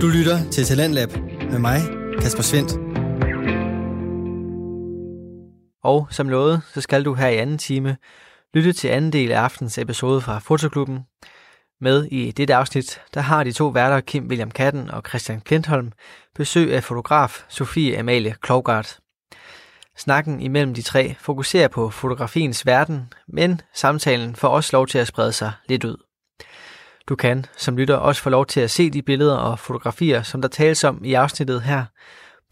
Du lytter til Talentlab med mig, Kasper Svendt. Og som lovet, så skal du her i anden time lytte til anden del af aftens episode fra Fotoklubben. Med i dette afsnit, der har de to værter Kim William Katten og Christian Klintholm besøg af fotograf Sofie Amalie Klougart. Snakken imellem de tre fokuserer på fotografiens verden, men samtalen får også lov til at sprede sig lidt ud. Du kan som lytter også få lov til at se de billeder og fotografier, som der tales om i afsnittet her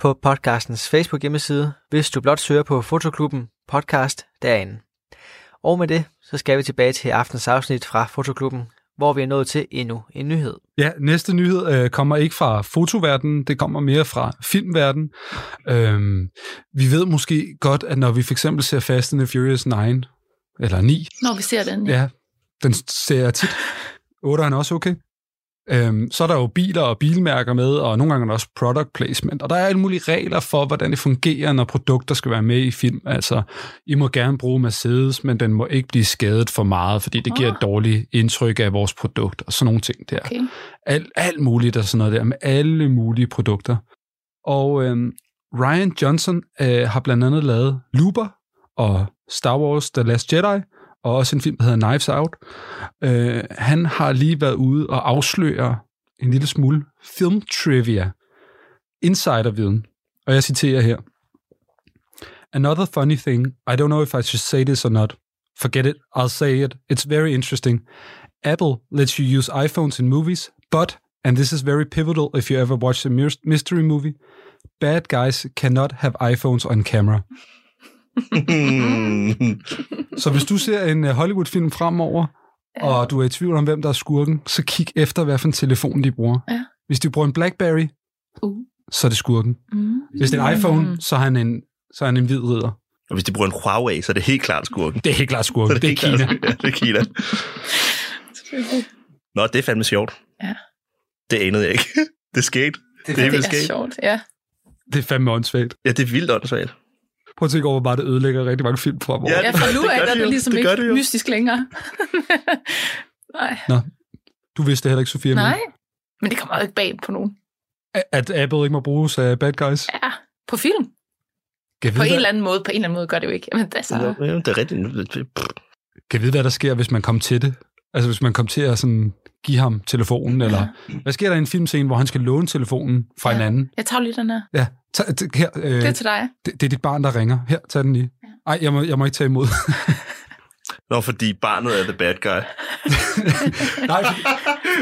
på podcastens Facebook hjemmeside, hvis du blot søger på Fotoklubben podcast derinde. Og med det, så skal vi tilbage til aftens afsnit fra Fotoklubben, hvor vi er nået til endnu en nyhed. Ja, næste nyhed kommer ikke fra fotoverdenen, det kommer mere fra filmverdenen. Vi ved måske godt, at når vi for eksempel ser Fast and Furious 9, eller 9. Når vi ser den. Ja, den ser jeg tit. 8'eren er også okay. Så er der jo biler og bilmærker med, og nogle gange er der også product placement. Og der er alle mulige regler for, hvordan det fungerer, når produkter skal være med i film. Altså, I må gerne bruge Mercedes, men den må ikke blive skadet for meget, fordi det giver et dårligt indtryk af vores produkt, og sådan nogle ting der. Okay. Alt muligt og sådan noget der, med alle mulige produkter. Og Rian Johnson har blandt andet lavet Looper og Star Wars The Last Jedi, og også en film, der hedder Knives Out. Han har lige været ude og afsløre en lille smule filmtrivia, insiderviden, og jeg citerer her. Another funny thing, I don't know if I should say this or not. Forget it, I'll say it. It's very interesting. Apple lets you use iPhones in movies, but, and this is very pivotal if you ever watch a mystery movie, bad guys cannot have iPhones on camera. Så hvis du ser en Hollywood-film fremover, og du er i tvivl om, hvem der er skurken, så kig efter, hvad for en telefon de bruger. Ja. Hvis de bruger en Blackberry, så er det skurken. Hvis det er en iPhone, så er han en hvid ridder. Og hvis de bruger en Huawei, så er det helt klart skurken. Det er helt klart skurken. Det er Kina. Ja, det er Kina. Nå, det er fandme sjovt. Ja. Det anede jeg ikke. Det skete. Det er sjovt, ja. Det er fandme åndssvagt. Ja, det er vildt åndssvagt. Prøv at tænke over, hvor meget det ødelægger rigtig mange film fremover. Ja, for nu er det ligesom det ikke mystisk længere. Nej. Nå, du vidste heller ikke, Sofie. Nej, men det kommer jo ikke bag på nogen. At Apple ikke må bruges af bad guys? Ja, på film. På en eller anden måde gør det jo ikke. Jamen, det er rigtigt. Kan vide, hvad der sker, hvis man kommer til det? Altså, hvis man kommer til at sådan give ham telefonen, eller... Hvad sker der i en filmscene, hvor han skal låne telefonen fra en anden? Jeg tager lige den her. Ja. Her, det er til dig. Det er dit barn, der ringer. Her, tag den lige. Ja. Ej, jeg må ikke tage imod. Nå, fordi barnet er the bad guy. Nej,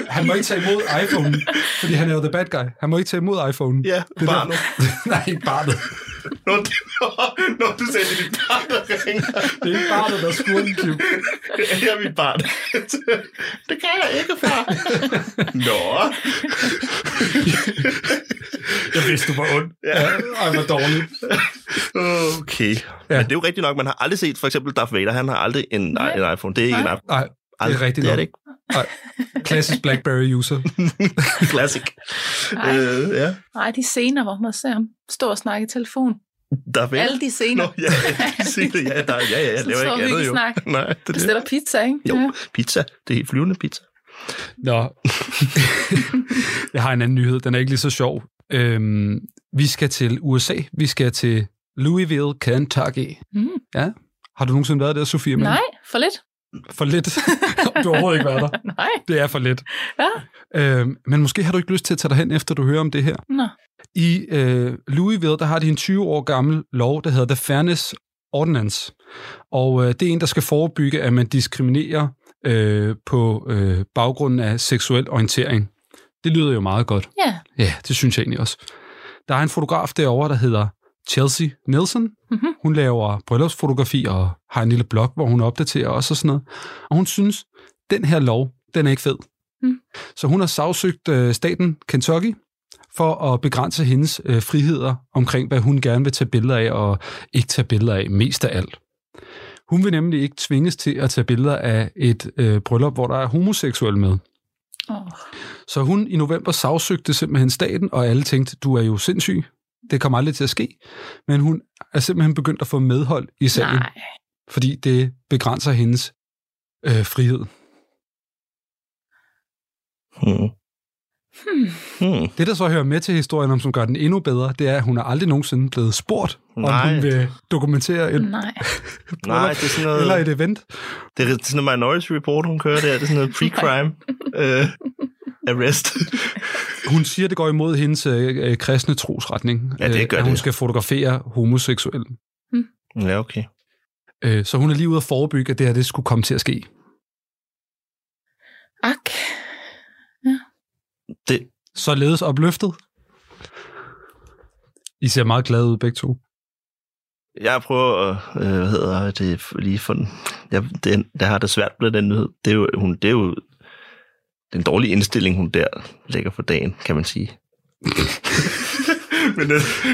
han må ikke tage imod iPhone, fordi han er jo the bad guy. Han må ikke tage imod iPhone. Ja, det barnet. Nej, ikke barnet. Når du sagde, det er dit barn, der ringer. Det er ikke barnet, der skurrer den, Kim. Det er mit barn. Det kan jeg ikke, far. Nå. Jeg vidste, du var ond. Ja. Ej, hvor dårligt. Okay. Ja. Men det er jo rigtigt nok, man har aldrig set, for eksempel Darth Vader, han har aldrig en iPhone. Det er ikke en iPhone. Nej, det er rigtigt nok. Det er det ikke. Nej. Classic Blackberry user. Classic. Nej, de scener, hvor man ser ham stå og snakke i telefon. Alle de scener. Nå, ja, det var ikke andet, jo. Nej, det bestiller pizza, ikke? Jo, pizza. Det er flyvende pizza. Nå. Jeg har en anden nyhed. Den er ikke lige så sjov. Vi skal til USA. Vi skal til Louisville, Kentucky. Mm. Ja. Har du nogensinde været der, Sofie? Nej, for lidt. For lidt. Du har overhovedet ikke været der. Nej. Det er for lidt. Ja. Men måske har du ikke lyst til at tage dig hen, efter du hører om det her. Nå. I Louisville, der har de en 20 år gammel lov, der hedder The Fairness Ordinance. Og det er en, der skal forebygge, at man diskriminerer på baggrunden af seksuel orientering. Det lyder jo meget godt. Ja. Yeah. Ja, det synes jeg egentlig også. Der er en fotograf derovre, der hedder Chelsea Nelson. Mm-hmm. Hun laver bryllupsfotografi og har en lille blog, hvor hun opdaterer også og sådan noget. Og hun synes, den her lov, den er ikke fed. Mm. Så hun har sagsøgt staten Kentucky for at begrænse hendes friheder omkring, hvad hun gerne vil tage billeder af og ikke tage billeder af mest af alt. Hun vil nemlig ikke tvinges til at tage billeder af et bryllup, hvor der er homoseksuel med. Oh. Så hun i november sagsøgte simpelthen staten, og alle tænkte, du er jo sindssyg. Det kommer aldrig til at ske. Men hun er simpelthen begyndt at få medhold i sagen. Nej. Fordi det begrænser hendes frihed. Det, der så hører med til historien om, som gør den endnu bedre, det er, at hun er aldrig nogensinde blevet spurgt, om hun vil dokumentere et det er sådan noget, eller et event. Det er sådan noget Minority Report, hun kører der. Det er sådan noget pre-crime arrest. Hun siger, det går imod hendes kristne trosretning, at hun skal fotografere homoseksuelle. Ja, okay. Så hun er lige ude at forebygge, at det her det skulle komme til at ske. Ak. Ja. Det. Således opløftet. I ser meget glade ud, begge to. Jeg prøver at... Jeg har det svært med den nyhed. Det er jo den dårlige indstilling, hun der lægger for dagen, kan man sige.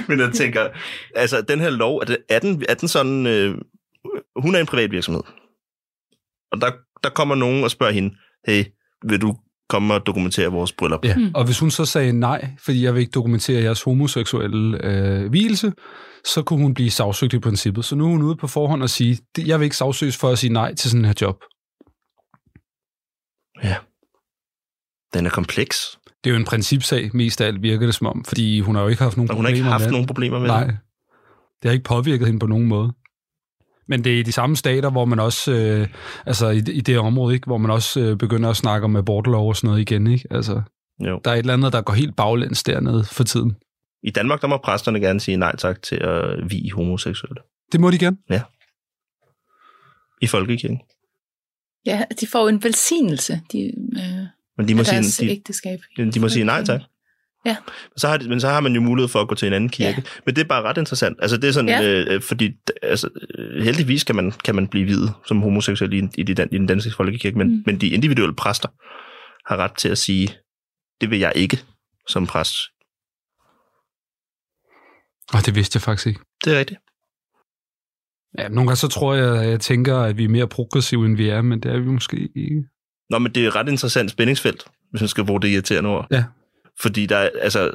men jeg tænker... Altså, den her lov, er den sådan... hun er en privat virksomhed. Og der kommer nogen og spørger hende, hey, vil du komme og dokumentere vores bryllup? Ja. Og hvis hun så sagde nej, fordi jeg vil ikke dokumentere jeres homoseksuelle vielse, så kunne hun blive sagsøgt i princippet. Så nu er hun ude på forhånd og sige, jeg vil ikke sagsøges for at sige nej til sådan her job. Ja. Den er kompleks. Det er jo en principsag, mest af alt virker det som om, fordi hun har jo ikke haft nogen problemer med det. Nej. Det har ikke påvirket hende på nogen måde. Men det er i de samme stater, hvor man også, i det område, ikke, hvor man også begynder at snakke om abortlov og sådan noget igen, ikke? Altså, jo. Der er et eller andet, der går helt baglæns dernede for tiden. I Danmark, der må præsterne gerne sige nej tak til at vie homoseksuelle. Det må de gerne? Ja. I folkekirken. Ja, de får en velsignelse men de må deres ægteskab. De må sige nej tak. Ja. Så har man jo mulighed for at gå til en anden kirke. Ja. Men det er bare ret interessant. Altså det er sådan, fordi altså, heldigvis kan man blive viet som homoseksuel i den danske folkekirke, men de individuelle præster har ret til at sige, det vil jeg ikke som præst. Og det vidste jeg faktisk ikke. Det er rigtigt. Ja, nogle gange så tror jeg tænker, at vi er mere progressive, end vi er, men det er vi måske ikke. Nå, men det er et ret interessant spændingsfelt, hvis man skal bruge det irriterende ord. Ja. Fordi der er, altså...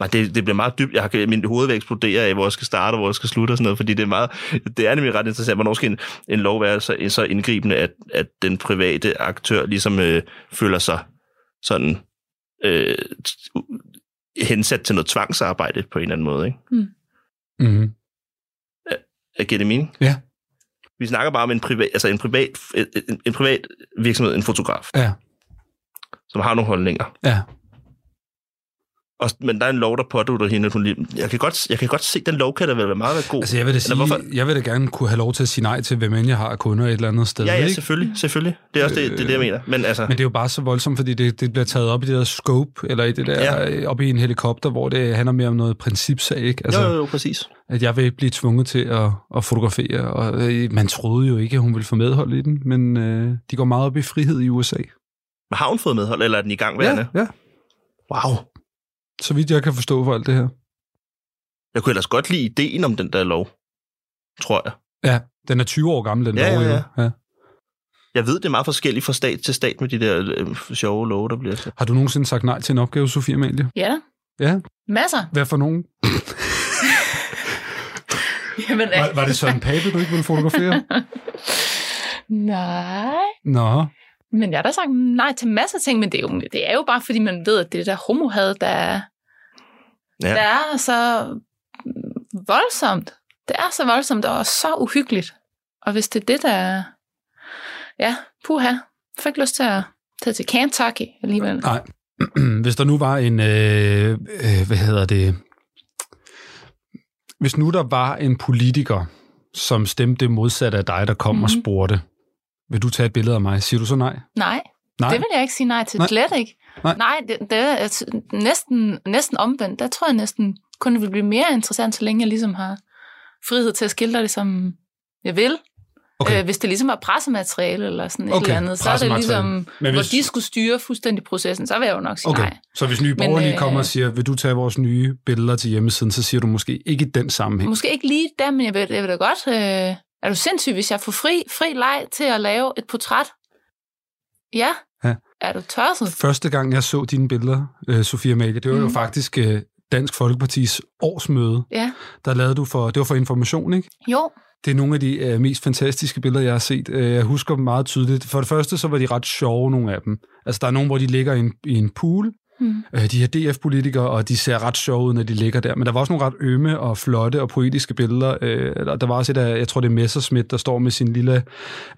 Nej, det bliver meget dybt. Min hoved vil eksplodere af, hvor jeg skal starte og hvor jeg skal slutte og sådan noget, fordi det er meget... Det er nemlig ret interessant, hvornår skal en lov være så indgribende, at den private aktør ligesom føler sig sådan hensat til noget tvangsarbejde på en eller anden måde, ikke? Mm-hmm. Giver det mening? Ja. Vi snakker bare om en privat virksomhed, en fotograf. Ja. Som har nogle holdninger. Ja. Men der er en lov, der pådutter hende, at hun lige... Jeg kan godt se, den lov kan da være meget god. Altså, jeg vil da sige, jeg vil da gerne kunne have lov til at sige nej til, hvem end jeg har kunder et eller andet sted. Ja, ikke? Selvfølgelig. Det er også det, jeg mener. Men, altså... Men det er jo bare så voldsomt, fordi det bliver taget op i det der scope, eller i det der, op i en helikopter, hvor det handler mere om noget principsag, ikke? Altså, jo, præcis. At jeg vil ikke blive tvunget til at fotografere, og man troede jo ikke, at hun ville få medhold i den, men de går meget op i frihed i USA. Men har hun fået medhold, eller er den i gang værende? Ja. Wow. Så vidt jeg kan forstå for alt det her. Jeg kunne ellers godt lide ideen om den der lov, tror jeg. Ja, den er 20 år gammel, den lov. Ja. Jeg ved, det er meget forskelligt fra stat til stat med de der sjove love, der bliver til. Har du nogensinde sagt nej til en opgave, Sofie Amalie? Ja. Masser. Hvad for nogen? Jamen, var det sådan en pape, du ikke ville fotografere? Nej. Nå. Men jeg har da sagt nej til masser af ting, men det er jo bare, fordi man ved, at det der homohad, der er så voldsomt. Det er så voldsomt og så uhyggeligt. Og hvis det er det, der... Ja, puha. Jeg får ikke lyst til at tage til Kentucky alligevel. Nej. Hvis der nu var en... Hvis nu der var en politiker, som stemte modsat af dig, der kom og spurgte, vil du tage et billede af mig? Siger du så nej? Nej. Det vil jeg ikke sige nej til. Slet ikke. Nej, det er næsten omvendt. Der tror jeg næsten kun, det vil blive mere interessant, så længe jeg ligesom har frihed til at skildre det, som jeg vil. Okay. Hvis det ligesom er pressemateriale eller sådan et eller andet, så er det ligesom, hvor de skulle styre fuldstændig processen, så vil jeg jo nok sige nej. Så hvis Nye Borgerlige kommer og siger, vil du tage vores nye billeder til hjemmesiden, så siger du måske ikke i den sammenhæng. Måske ikke lige der, men jeg vil da godt... Er du sindssyg, hvis jeg får fri leg til at lave et portræt? Ja. Er du tosset? Første gang, jeg så dine billeder, Sofie Amalie, det var jo faktisk Dansk Folkepartis årsmøde. Ja. Der lavede du for Information, ikke? Jo. Det er nogle af de mest fantastiske billeder, jeg har set. Jeg husker dem meget tydeligt. For det første, så var de ret sjove, nogle af dem. Altså, der er nogle, hvor de ligger i en pool. Mm. De her DF-politikere, og de ser ret sjove ud, når de ligger der. Men der var også nogle ret ømme og flotte og poetiske billeder. Der var også et af, jeg tror det er Messerschmidt, der står med sin lille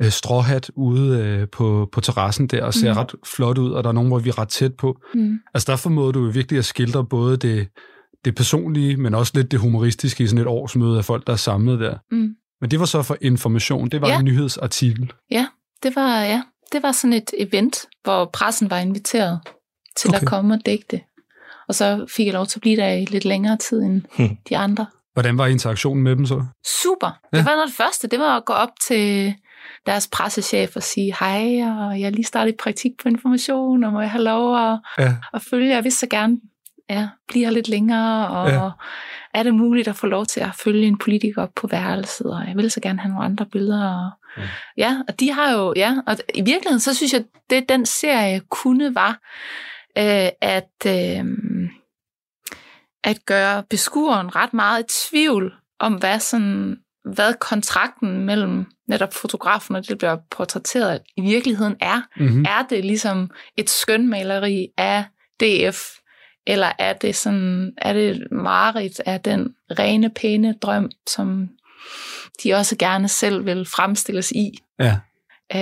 stråhat ude på terrassen der, og ser ret flot ud, og der er nogle, hvor vi er ret tæt på. Mm. Altså der formåede du virkelig at skildre både det personlige, men også lidt det humoristiske i sådan et årsmøde af folk, der er samlet der. Mm. Men det var så for Information, det var en nyhedsartikel. Ja, det var sådan et event, hvor pressen var inviteret til at komme og dække det. Og så fik jeg lov til at blive der i lidt længere tid end de andre. Hvordan var interaktionen med dem så? Super. Ja. Det var noget af det første. Det var at gå op til deres pressechef og sige, hej, og jeg er lige startet i praktik på Information, og må jeg have lov at følge. Jeg vil så gerne blive her lidt længere, og er det muligt at få lov til at følge en politiker op på værelset, og jeg vil så gerne have nogle andre billeder. Og de har jo, og i virkeligheden, så synes jeg, det den serie kunne var, at gøre beskueren ret meget i tvivl om, hvad kontrakten mellem netop fotografen og det, der bliver portrætteret, i virkeligheden er. Mm-hmm. Er det ligesom et skønmaleri af DF, eller er det et mareridt af den rene, pæne drøm, som de også gerne selv vil fremstilles i? Ja.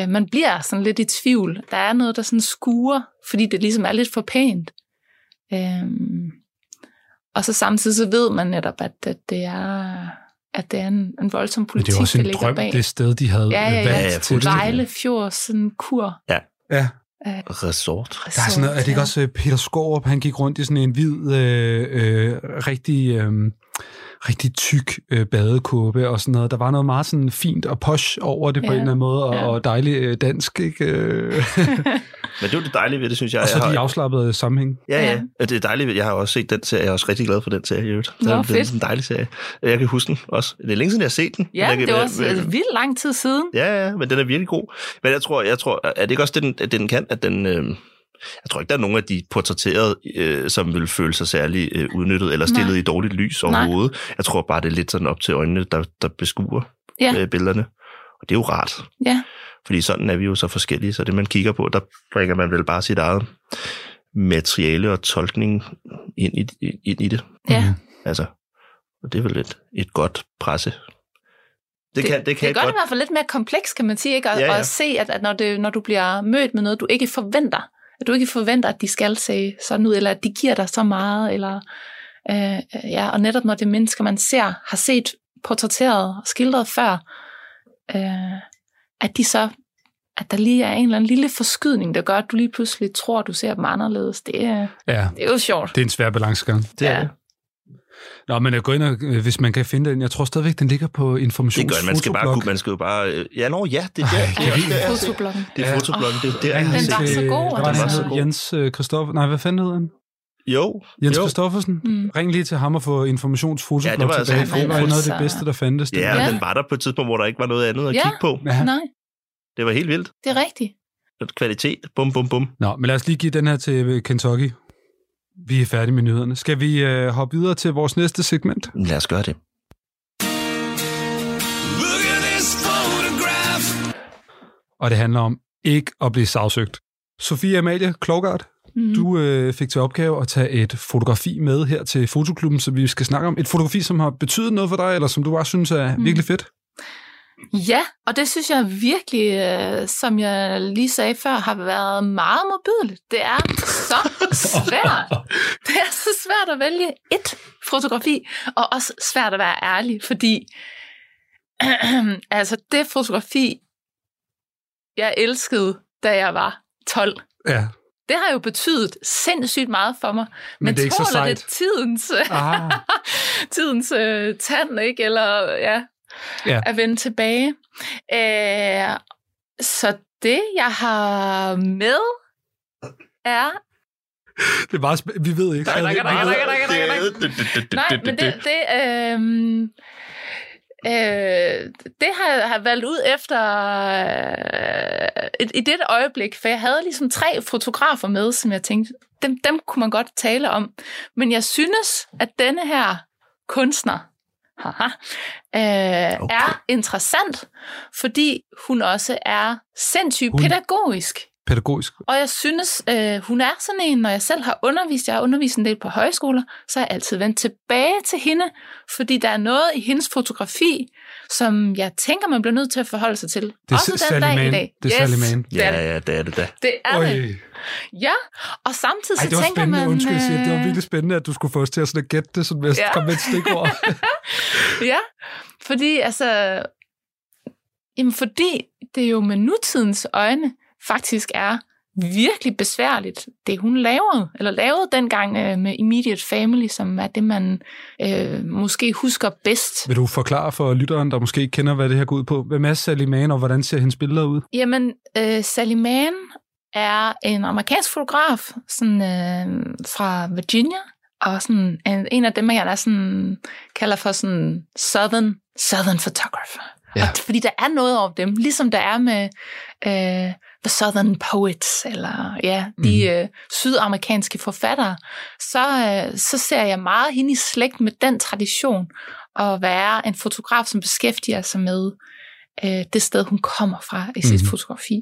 Man bliver sådan lidt i tvivl. Der er noget, der sådan skuer, fordi det ligesom er lidt for pænt. Og så samtidig så ved man netop, at det er en voldsom politik, der ligger bag. Det er også en drøm, det sted, de havde valgt til. Vejle Fjord, sådan en kur. Ja. Resort. Der er sådan noget, er det ikke også Peter Skårup, han gik rundt i sådan en hvid, rigtig tyk badekåbe og sådan noget. Der var noget meget sådan fint og posh over det på en eller anden måde, og dejligt dansk, ikke? Men det var det dejlige ved det, synes jeg. Og så de afslappede sammenhæng. Ja, det er dejligt ved. Jeg har også set den serie, jeg er også rigtig glad for den serie. Det er sådan en dejlig serie. Jeg kan huske den også. Det er længe siden, jeg har set den. Ja, det var også vildt lang tid siden. Ja, men den er virkelig god. Men jeg tror er det ikke også det den kan, at den... Jeg tror ikke, der er nogen af de portrætterede, som vil føle sig særlig udnyttet eller stillet i dårligt lys overhovedet. Nej. Jeg tror bare, det er lidt sådan op til øjnene, der beskuer billederne. Og det er jo rart. Ja. Fordi sådan er vi jo så forskellige, så det man kigger på, der bringer man vel bare sit eget materiale og tolkning ind i det. Ja. Mm-hmm. Altså, og det er vel et godt presse. Det kan godt i hvert fald lidt mere kompleks, kan man sige, ikke? Og se, at når du bliver mødt med noget, du ikke forventer, at du ikke forventer, at de skal se sådan ud, eller at de giver dig så meget, eller og netop når det mennesker, man har set portrætteret og skildret før, at der lige er en eller anden lille forskydning, der gør, at du lige pludselig tror, at du ser dem anderledes. Det er jo sjovt. Det er en svær balancegang. Det er det. Nå, men jeg går ind, og hvis man kan finde den, jeg tror stadigvæk, den ligger på Informations fotoblog. Det gør den, man skal jo bare... det er der. Fotobloggen. Det er fotobloggen, det er der, jeg har set. Den var så god. Den var så god. Jens Christoffer... Nej, hvad fanden hed han? Jens Christoffersen. Mm. Ring lige til ham og få Informations fotoblog tilbage. Det var noget af det bedste, der fandtes. Ja, den var der på et tidspunkt, hvor der ikke var noget andet at kigge på. Nej. Det var helt vildt. Det er rigtigt. Kvalitet. Bum, bum, bum. Nå, men lad os lige give den her til Kentucky. Vi er færdige med nyhederne. Skal vi hoppe videre til vores næste segment? Lad os gøre det. Og det handler om ikke at blive sagsøgt. Sofie Amalie Klougart, du fik til opgave at tage et fotografi med her til Fotoklubben, så vi skal snakke om et fotografi, som har betydet noget for dig, eller som du bare synes er virkelig fedt. Ja, og det synes jeg virkelig, som jeg lige sagde før, har været meget modbydeligt. Det er så svært. Det er så svært at vælge ét fotografi, og også svært at være ærlig, fordi altså det fotografi, jeg elskede, da jeg var 12, det har jo betydet sindssygt meget for mig. Men det er ikke så sejt. Det tidens tand, ikke? Eller at vende tilbage. Så det, jeg har med, er... Det er bare... Vi ved ikke. Nej, men det har jeg valgt ud efter i dette øjeblik, for jeg havde ligesom 3 fotografer med, som jeg tænkte, dem kunne man godt tale om. Men jeg synes, at denne her kunstner okay. er interessant, fordi hun også er sindssygt pædagogisk. Og jeg synes, hun er sådan en, når jeg selv har undervist, jeg har undervist en del på højskoler, så har jeg altid vendt tilbage til hende, fordi der er noget i hendes fotografi, som jeg tænker, man bliver nødt til at forholde sig til. Det er også den dag i dag. Det er Sally Mann. Ja, det er det da. Det er det. Ja, og samtidig så tænker man... det var virkelig spændende, at du skulle få os til at sådan gætte det, sådan at komme med et stikord. Ja, fordi altså... Jamen, fordi det er jo med nutidens øjne, faktisk er virkelig besværligt, det hun lavede, eller lavede dengang med Immediate Family, som er det, man måske husker bedst. Vil du forklare for lytteren, der måske ikke kender, hvad det her går ud på? Hvem er Sally Mann, og hvordan ser hendes billeder ud? Jamen, Sally Mann er en amerikansk fotograf sådan, fra Virginia, og sådan, en af dem her, der sådan, kalder for sådan, Southern Photographer. Ja. Fordi der er noget over dem, ligesom der er med The Southern Poets, eller de sydamerikanske forfattere, så ser jeg meget hende i slægt med den tradition, at være en fotograf, som beskæftiger sig med det sted, hun kommer fra i sit fotografi.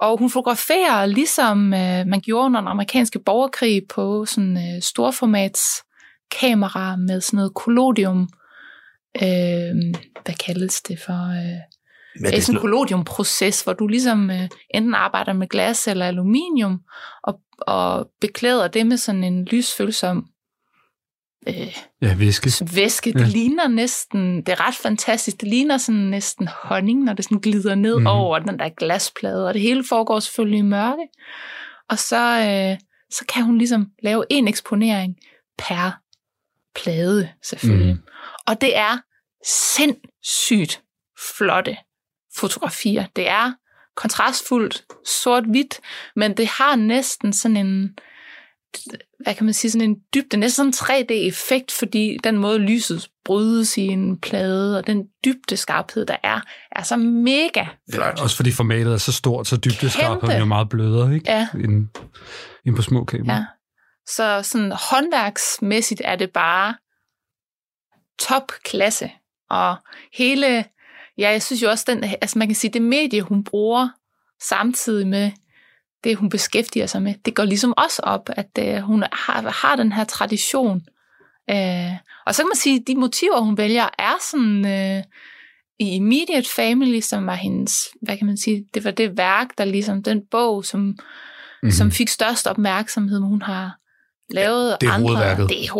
Og hun fotograferer, ligesom man gjorde under den amerikanske borgerkrig, på sådan storformatskamera med sådan noget collodium. Hvad kaldes det for? Det er sådan en collodium-proces, hvor du ligesom enten arbejder med glas eller aluminium, og beklæder det med sådan en lysfølsom væske. Det ligner næsten, det er ret fantastisk, det ligner sådan næsten honning, når det sådan glider ned over den der glasplade, og det hele foregår selvfølgelig i mørke. Og så kan hun ligesom lave en eksponering per plade, selvfølgelig. Og det er sindssygt flotte fotografier. Det er kontrastfuldt, sort-hvidt, men det har næsten sådan en, hvad kan man sige, sådan en dybde, næsten sådan en 3D-effekt, fordi den måde lyset brydes i en plade, og den dybde skarphed, der er så mega flot. Ja, også fordi formatet er så stort, så dybde skarpheden er jo meget blødere, ikke? Ja. End på små kamera. Ja. Så sådan håndværksmæssigt er det bare topklasse. Og hele, jeg synes jo også, altså man kan sige, det medie, hun bruger samtidig med det, hun beskæftiger sig med, det går ligesom også op, at hun har den her tradition. Og så kan man sige, at de motiver, hun vælger, er sådan i Immediate Family, som var hendes, hvad kan man sige, det var det værk, der ligesom, den bog, som fik størst opmærksomhed, hun har lavet. Det er andre. Hovedværket. Det er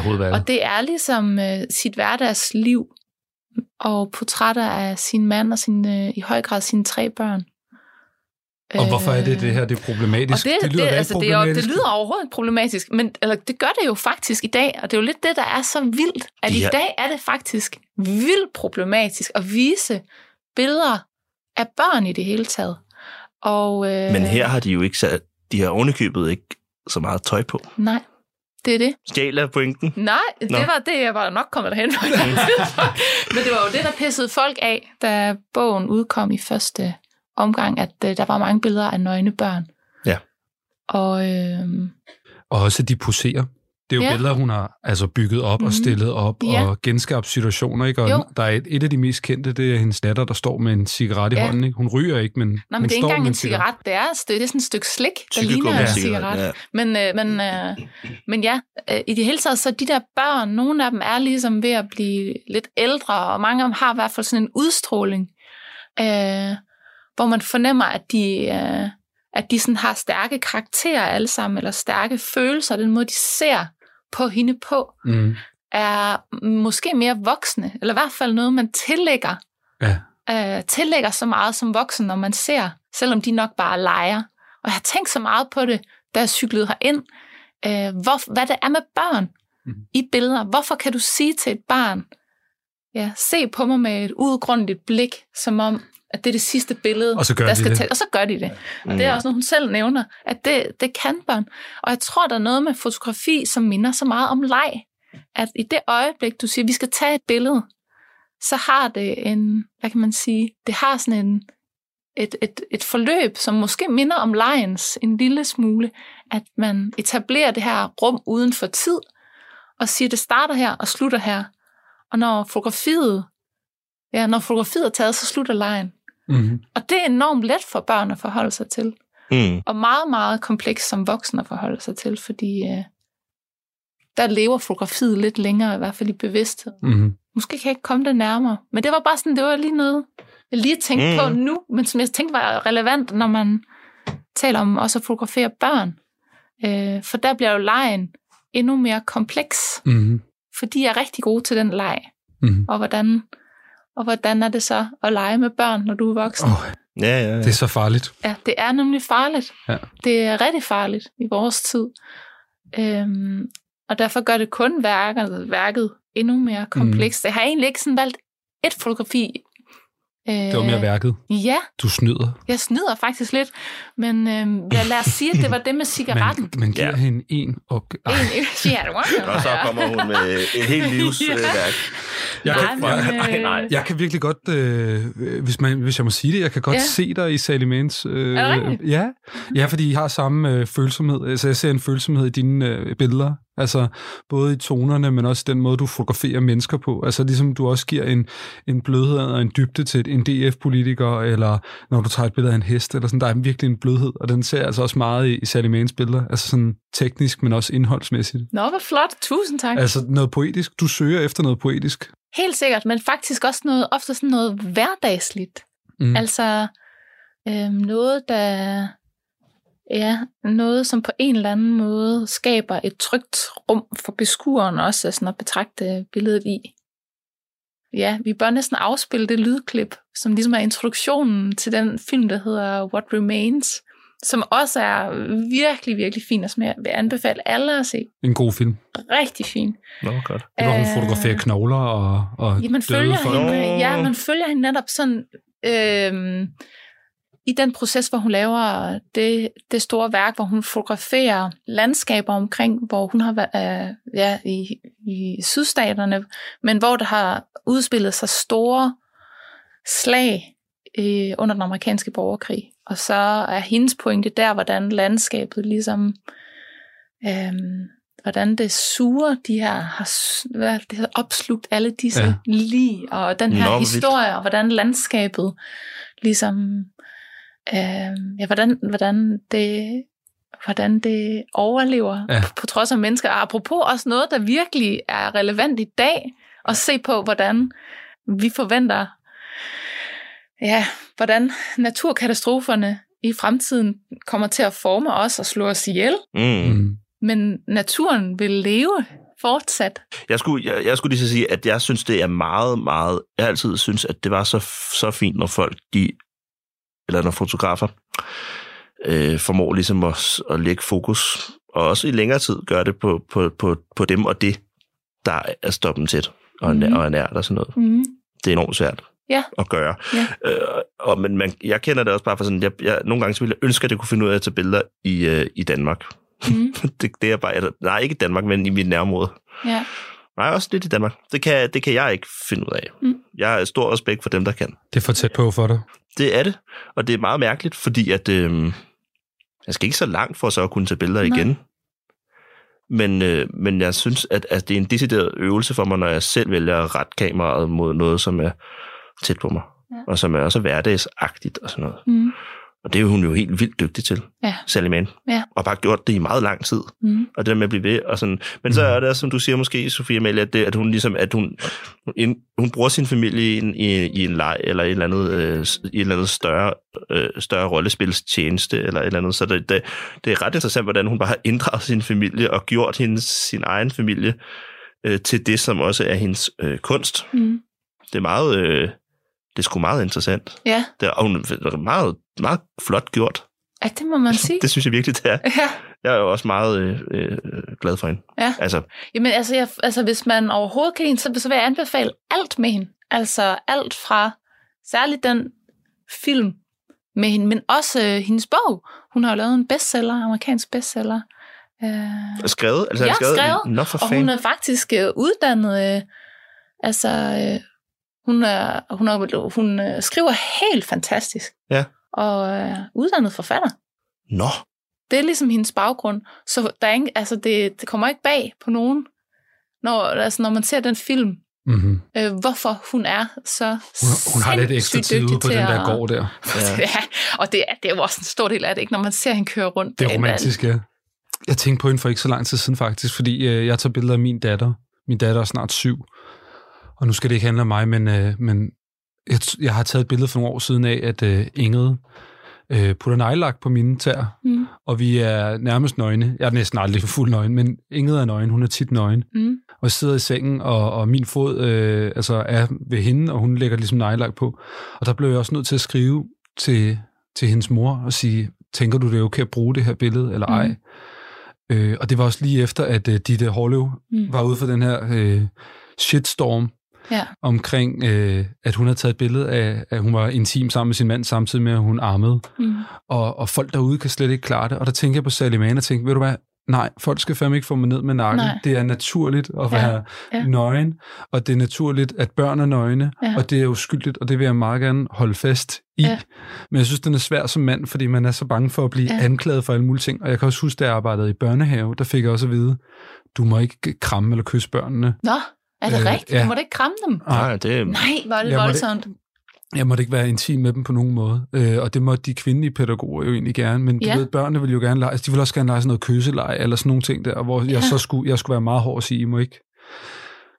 hovedværket. Og det er ligesom sit hverdagsliv og portrætter af sin mand og i høj grad sine 3 børn. Og hvorfor er det her? Det er problematisk. Det lyder overhovedet ikke problematisk, men det gør det jo faktisk i dag, og det er jo lidt det, der er så vildt, at i dag er det faktisk vildt problematisk at vise billeder af børn i det hele taget. Men her har de jo ikke sat, de har ovenikøbet ikke så meget tøj på. Nej, det er det. Stjæler pointen? Nej, det var det, jeg var nok kommet derhen. Men det var jo det, der pissede folk af, da bogen udkom i første omgang, at der var mange billeder af nøgne børn. Ja. Og også de poserer. Det er jo billeder, hun har altså bygget op og stillet op og genskabt situationer, ikke? Og der er et af de mest kendte, det er hendes datter, der står med en cigaret i hånden, ikke? Hun ryger ikke, men nej, men det er ikke engang en cigaret. Det er sådan et stykke slik, der ligner en cigaret. Ja. Men i det hele taget, så de der børn, nogle af dem er ligesom ved at blive lidt ældre, og mange af dem har i hvert fald sådan en udstråling, hvor man fornemmer, at de... at de sådan har stærke karakterer alle sammen, eller stærke følelser, den måde, de ser på hende på, er måske mere voksne, eller i hvert fald noget, man tillægger, tillægger så meget som voksen, når man ser, selvom de nok bare leger. Og jeg har tænkt så meget på det, da jeg cyklede herind, hvad det er med børn i billeder. Hvorfor kan du sige til et barn, se på mig med et udgrundeligt blik, som om, at det er det sidste billede, der skal tælle. Og så gør de det. Og det er også noget, hun selv nævner, at det kan børn. Og jeg tror, der er noget med fotografi, som minder så meget om leg, at i det øjeblik, du siger, vi skal tage et billede, så har det en, hvad kan man sige, det har sådan et forløb, som måske minder om legens en lille smule, at man etablerer det her rum uden for tid, og siger, det starter her og slutter her, Og når fotografiet er taget, så slutter legen. Mm-hmm. Og det er enormt let for børn at forholde sig til. Mm. Og meget, meget komplekst som voksne at forholde sig til, fordi der lever fotografiet lidt længere, i hvert fald i bevidsthed. Mm-hmm. Måske kan jeg ikke komme det nærmere. Men det var bare sådan, det var lige noget, jeg lige tænkte på nu, men som jeg tænkte var relevant, når man taler om også at fotografere børn. For der bliver jo legen endnu mere kompleks. Mm-hmm. Fordi jeg er rigtig god til den leg. Mm-hmm. Og hvordan er det så at lege med børn, når du er voksen? Oh, ja. Det er så farligt. Ja, det er nemlig farligt. Ja. Det er rigtig farligt i vores tid. Og derfor gør det kun værket endnu mere komplekst. Jeg har egentlig ikke sådan valgt et fotografi. Det var mere værket. Ja. Du snyder. Jeg snyder faktisk lidt, men lad os sige, at det var det med cigaretten. Man giver hende en og... Og så kommer hun med et helt livsværk. Jeg kan virkelig godt, hvis jeg må sige det, jeg kan godt se dig i Sally Manns... Ja, fordi I har samme følsomhed. Altså, jeg ser en følsomhed i dine billeder. Altså, både i tonerne, men også den måde, du fotograferer mennesker på. Altså, ligesom du også giver en blødhed og en dybde til en DF-politiker, eller når du tager et billede af en hest, eller sådan, der er virkelig en blødhed, og den ser altså også meget i Sally Manns billeder. Altså sådan teknisk, men også indholdsmæssigt. Nå, hvor flot. Tusind tak. Altså noget poetisk. Du søger efter noget poetisk. Helt sikkert, men faktisk også noget, ofte sådan noget hverdagsligt. Mm. Altså noget, der... Ja, noget, som på en eller anden måde skaber et trygt rum for beskueren også, sådan at betragte billedet i. Ja, vi bør næsten afspille det lydklip, som ligesom er introduktionen til den film, der hedder What Remains, som også er virkelig, virkelig fin, og som jeg vil anbefale alle at se. En god film. Rigtig fin. Nå, godt. Det var, hun fotograferer knogler og ja, man døde folk. Ja, man følger hende netop sådan... i den proces, hvor hun laver det store værk, hvor hun fotograferer landskaber omkring, hvor hun har været i sydstaterne, men hvor der har udspillet sig store slag under den amerikanske borgerkrig. Og så er hendes pointe der, hvordan landskabet ligesom, hvordan det suger, de her har opslugt alle disse lig, og den her historie, og hvordan landskabet ligesom... hvordan det overlever på trods af mennesker. Og apropos også noget, der virkelig er relevant i dag, at se på, hvordan vi forventer, hvordan naturkatastroferne i fremtiden kommer til at forme os og slå os ihjel. Mm. Men naturen vil leve fortsat. Jeg skulle lige så sige, at jeg synes, det er meget, meget... Jeg har altid synes, at det var så fint, når folk når fotografer formår ligesom at lægge fokus, og også i længere tid gør det på dem og det, der er stoppen tæt og er nært og sådan noget. Mm. Det er enormt svært at gøre. Yeah. Men jeg kender det også bare for sådan, jeg nogle gange så ville jeg ønske, at jeg kunne finde ud af at tage billeder i Danmark. Mm. det er bare, ikke i Danmark, men i mit nærområde. Yeah. Nej, også lidt i Danmark. Det kan jeg ikke finde ud af. Mm. Jeg har stor respekt for dem, der kan. Det er for tæt på for dig. Det er det, og det er meget mærkeligt, fordi at jeg skal ikke så langt for så at kunne tage billeder igen. Men jeg synes, at det er en decideret øvelse for mig, når jeg selv vælger at rette kameraet mod noget, som er tæt på mig, og som er også hverdagsagtigt og sådan noget. Mm. Og det er hun jo helt vildt dygtig til, Sally Mann. Ja. Og bare gjort det i meget lang tid. Mm. Og det der med at blive ved og sådan. Men så er det også, som du siger måske, Sofie Amalie, at hun ligesom, at hun bruger sin familie i en leg, eller et eller andet, større rollespilstjeneste, eller et eller andet. Så det er ret interessant, hvordan hun bare har inddraget sin familie, og gjort sin egen familie til det, som også er hendes kunst. Mm. Det er meget... Det er sgu meget interessant. Ja. Det er meget, meget flot gjort. Ja, det må man sige. Det synes jeg virkelig, det er. Ja. Jeg er jo også meget glad for hende. Ja. Altså. Jamen, altså, hvis man overhovedet kan hende, så vil jeg anbefale alt med hende. Altså alt fra særligt den film med hende, men også hendes bog. Hun har jo lavet en bestseller, amerikansk bestseller. Skrevet? Altså, ja, skrevet. Og hun er faktisk uddannet... Hun skriver helt fantastisk, og uddannet forfatter. Nå. Det er ligesom hendes baggrund, så der er ikke, det kommer ikke bag på nogen, når man ser den film, Mm-hmm. Hvorfor hun er så sindssygt hun har lidt ekstra tid ude på den der gård der. Ja. Og det er jo også en stor del af det, ikke, når man ser hende køre rundt. Det er romantisk, ja. Jeg tænkte på hende for ikke så lang tid siden faktisk, fordi jeg tager billeder af min datter. Min datter er snart 7, og nu skal det ikke handle om mig, men jeg har taget et billede for nogle år siden af, at Ingrid putter neglelak på mine tæer, og vi er nærmest nøgne. Jeg er næsten aldrig fuld nøgen, men Ingrid er nøgen, hun er tit nøgen. Mm. Og jeg sidder i sengen, og min fod er ved hende, og hun lægger ligesom neglelak på. Og der blev jeg også nødt til at skrive til hendes mor og sige, tænker du det er okay at bruge det her billede, eller ej? Og det var også lige efter, at Ditte Hårlev var ude for den her shitstorm, omkring, at hun havde taget et billede af, at hun var intim sammen med sin mand, samtidig med, at hun armede. Og folk derude kan slet ikke klare det. Og der tænker jeg på Sally Mann og tænker, ved du hvad, nej, folk skal fandme ikke få mig ned med nakken. Nej. Det er naturligt at være nøgen, og det er naturligt, at børn er nøgne, og det er uskyldigt, og det vil jeg meget gerne holde fast i. Ja. Men jeg synes, den er svær som mand, fordi man er så bange for at blive anklaget for alle mulige ting. Og jeg kan også huske, da jeg arbejdede i børnehave, der fik jeg også at vide, du må ikke kramme eller kysse børnene. Nå. Er det rigtigt? Ja. Du måtte ikke kramme dem? Nej, var det voldsomt. Jeg måtte ikke være intim med dem på nogen måde. Og det måtte de kvindelige pædagoger jo egentlig gerne. Men du ved, børnene ville jo gerne lege. De ville også gerne lege sådan noget kysseleje, eller sådan nogle ting der, hvor jeg skulle være meget hård og sige, I må ikke.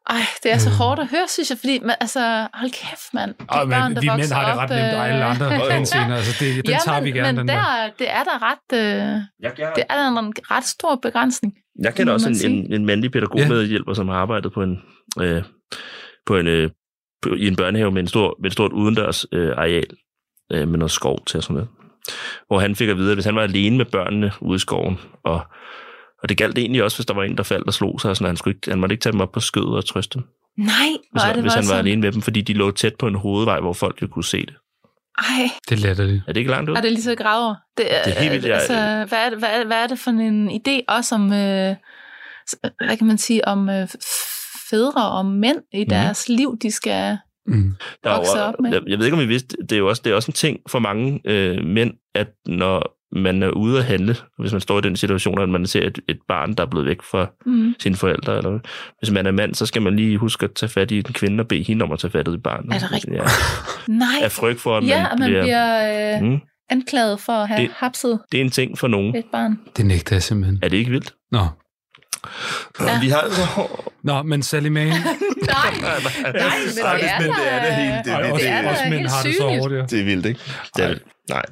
Ej, det er så hårdt at høre, synes jeg, fordi, hold kæft, mand. Vi mænd har det ret nemt, alle andre hensener, den tager vi gerne. Men det er der en ret stor begrænsning. Jeg kender også en mandlig pædagogmedhjælper, som har arbejdet på i en børnehave med et stort udendørs areal, med noget skov til og sådan noget. Hvor han fik at vide, at hvis han var alene med børnene ude i skoven, og det galt egentlig også, hvis der var en, der faldt og slog sig, og sådan, han måtte ikke tage dem op på skødet og trøste dem. Nej, hvor er det voldsomt. Hvis han var alene med dem, fordi de lå tæt på en hovedvej, hvor folk jo kunne se det. Ej. Det lader det. Er det ikke langt ud? Er det lige så graver? Det er helt vildt. Altså, hvad er det for en idé også om, hvad kan man sige, om fædre og mænd i deres liv, de skal vokse op med? Jeg ved ikke, om I vidste, det er også en ting for mange mænd, at når man er ude at handle, hvis man står i den situation, at man ser et barn, der er blevet væk fra sine forældre. Eller, hvis man er mand, så skal man lige huske at tage fat i den kvinde og bede hende om at tage fat i barnet. Er det rigtigt? Ja. Nej. Af frygt for, at man bliver anklaget for at have hapset. Det er en ting for nogen. Et barn. Det nægter jeg simpelthen. Er det ikke vildt? Nå. Ja. Vi har Nå, men Sally Mann. Nej, men det er det helt. Det er vildt, ikke? Nej.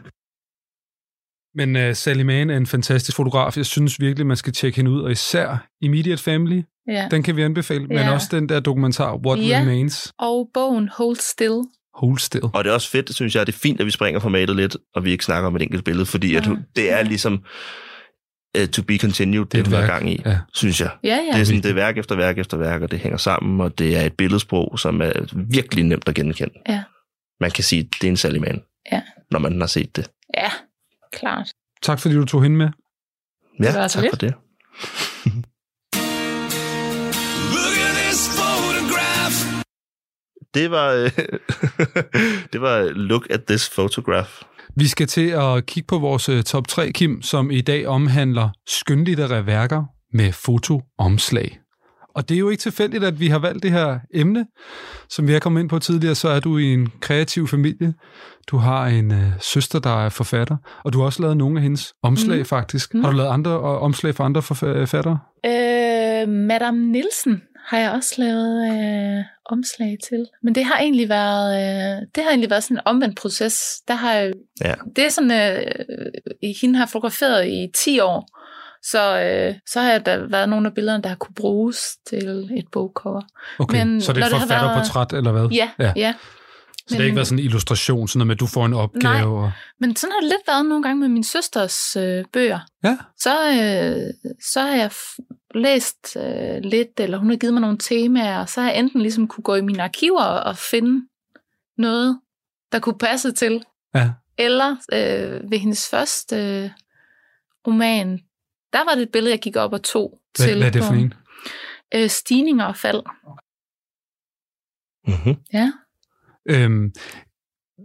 Men Sally Mann er en fantastisk fotograf. Jeg synes virkelig, man skal tjekke hende ud, og især Immediate Family. Ja. Den kan vi anbefale, men også den der dokumentar, What Remains. Og bogen Hold Still. Hold Still. Og det er også fedt, synes jeg, det er fint, at vi springer formatet lidt, og vi ikke snakker om et enkelt billede, fordi at det er ligesom to be continued, det er gang i, synes jeg. Ja, ja. Det er sådan, det er værk efter værk efter værk, og det hænger sammen, og det er et billedsprog, som er virkelig nemt at genkende. Ja. Man kan sige, at det er en Sally Mann, når man har set det. Ja. Klart. Tak fordi du tog hende med. Ja, tak for det. Det var Look at this photograph. Vi skal til at kigge på vores top 3, Kim, som i dag omhandler skønlitterære værker med fotoomslag. Og det er jo ikke tilfældigt, at vi har valgt det her emne. Som vi har kommet ind på tidligere, så er du i en kreativ familie. Du har en søster, der er forfatter, og du har også lavet nogle af hendes omslag, faktisk. Har du lavet andre omslag for andre forfattere? Madame Nielsen har jeg også lavet omslag til. Men det har egentlig været sådan en omvendt proces. Der har jeg, det er sådan, hende har fotograferet i 10 år. Så har der været nogle af billederne, der har kunne bruges til et bogcover. Okay, men så det er et forfatterportræt, eller hvad? Ja. Så det har ikke været sådan en illustration, sådan noget med, at du får en opgave? Nej, men sådan har det lidt været nogle gange med min søsters bøger. Ja. Så har jeg læst lidt, eller hun har givet mig nogle temaer, og så har jeg enten ligesom kunne gå i mine arkiver og finde noget, der kunne passe til. Ja. Eller ved hendes første roman, der var det et billede, jeg gik op og tog til. Hvad er det for en? Stigninger og fald. Mm-hmm. Ja.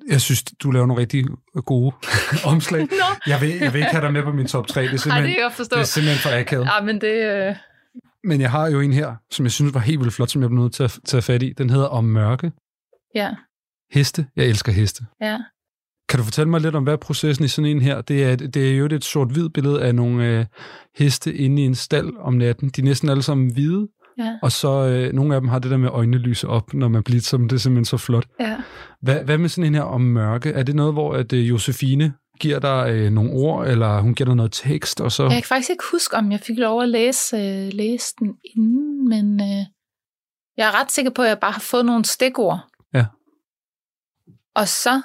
Jeg synes, du laver nogle rigtig gode omslag. Jeg vil ikke have dig med på min top 3. Det er simpelthen for akavet. Ja, men det... Men jeg har jo en her, som jeg synes var helt vildt flot, som jeg blev nødt til at tage fat i. Den hedder Om Mørke. Ja. Heste. Jeg elsker heste. Ja. Kan du fortælle mig lidt om, hvad processen i sådan en her? Det er jo et sort-hvid billede af nogle heste inde i en stald om natten. De er næsten alle sammen hvide. Ja. Og så nogle af dem har det der med øjnene lyse op, når man blitzer dem. Det er simpelthen så flot. Ja. Hvad med sådan en her Om Mørke? Er det noget, hvor at Josefine giver dig nogle ord, eller hun giver dig noget tekst? Og så... Jeg kan faktisk ikke huske, om jeg fik lov at læse den inden, men jeg er ret sikker på, at jeg bare har fået nogle stikord. Ja. Og så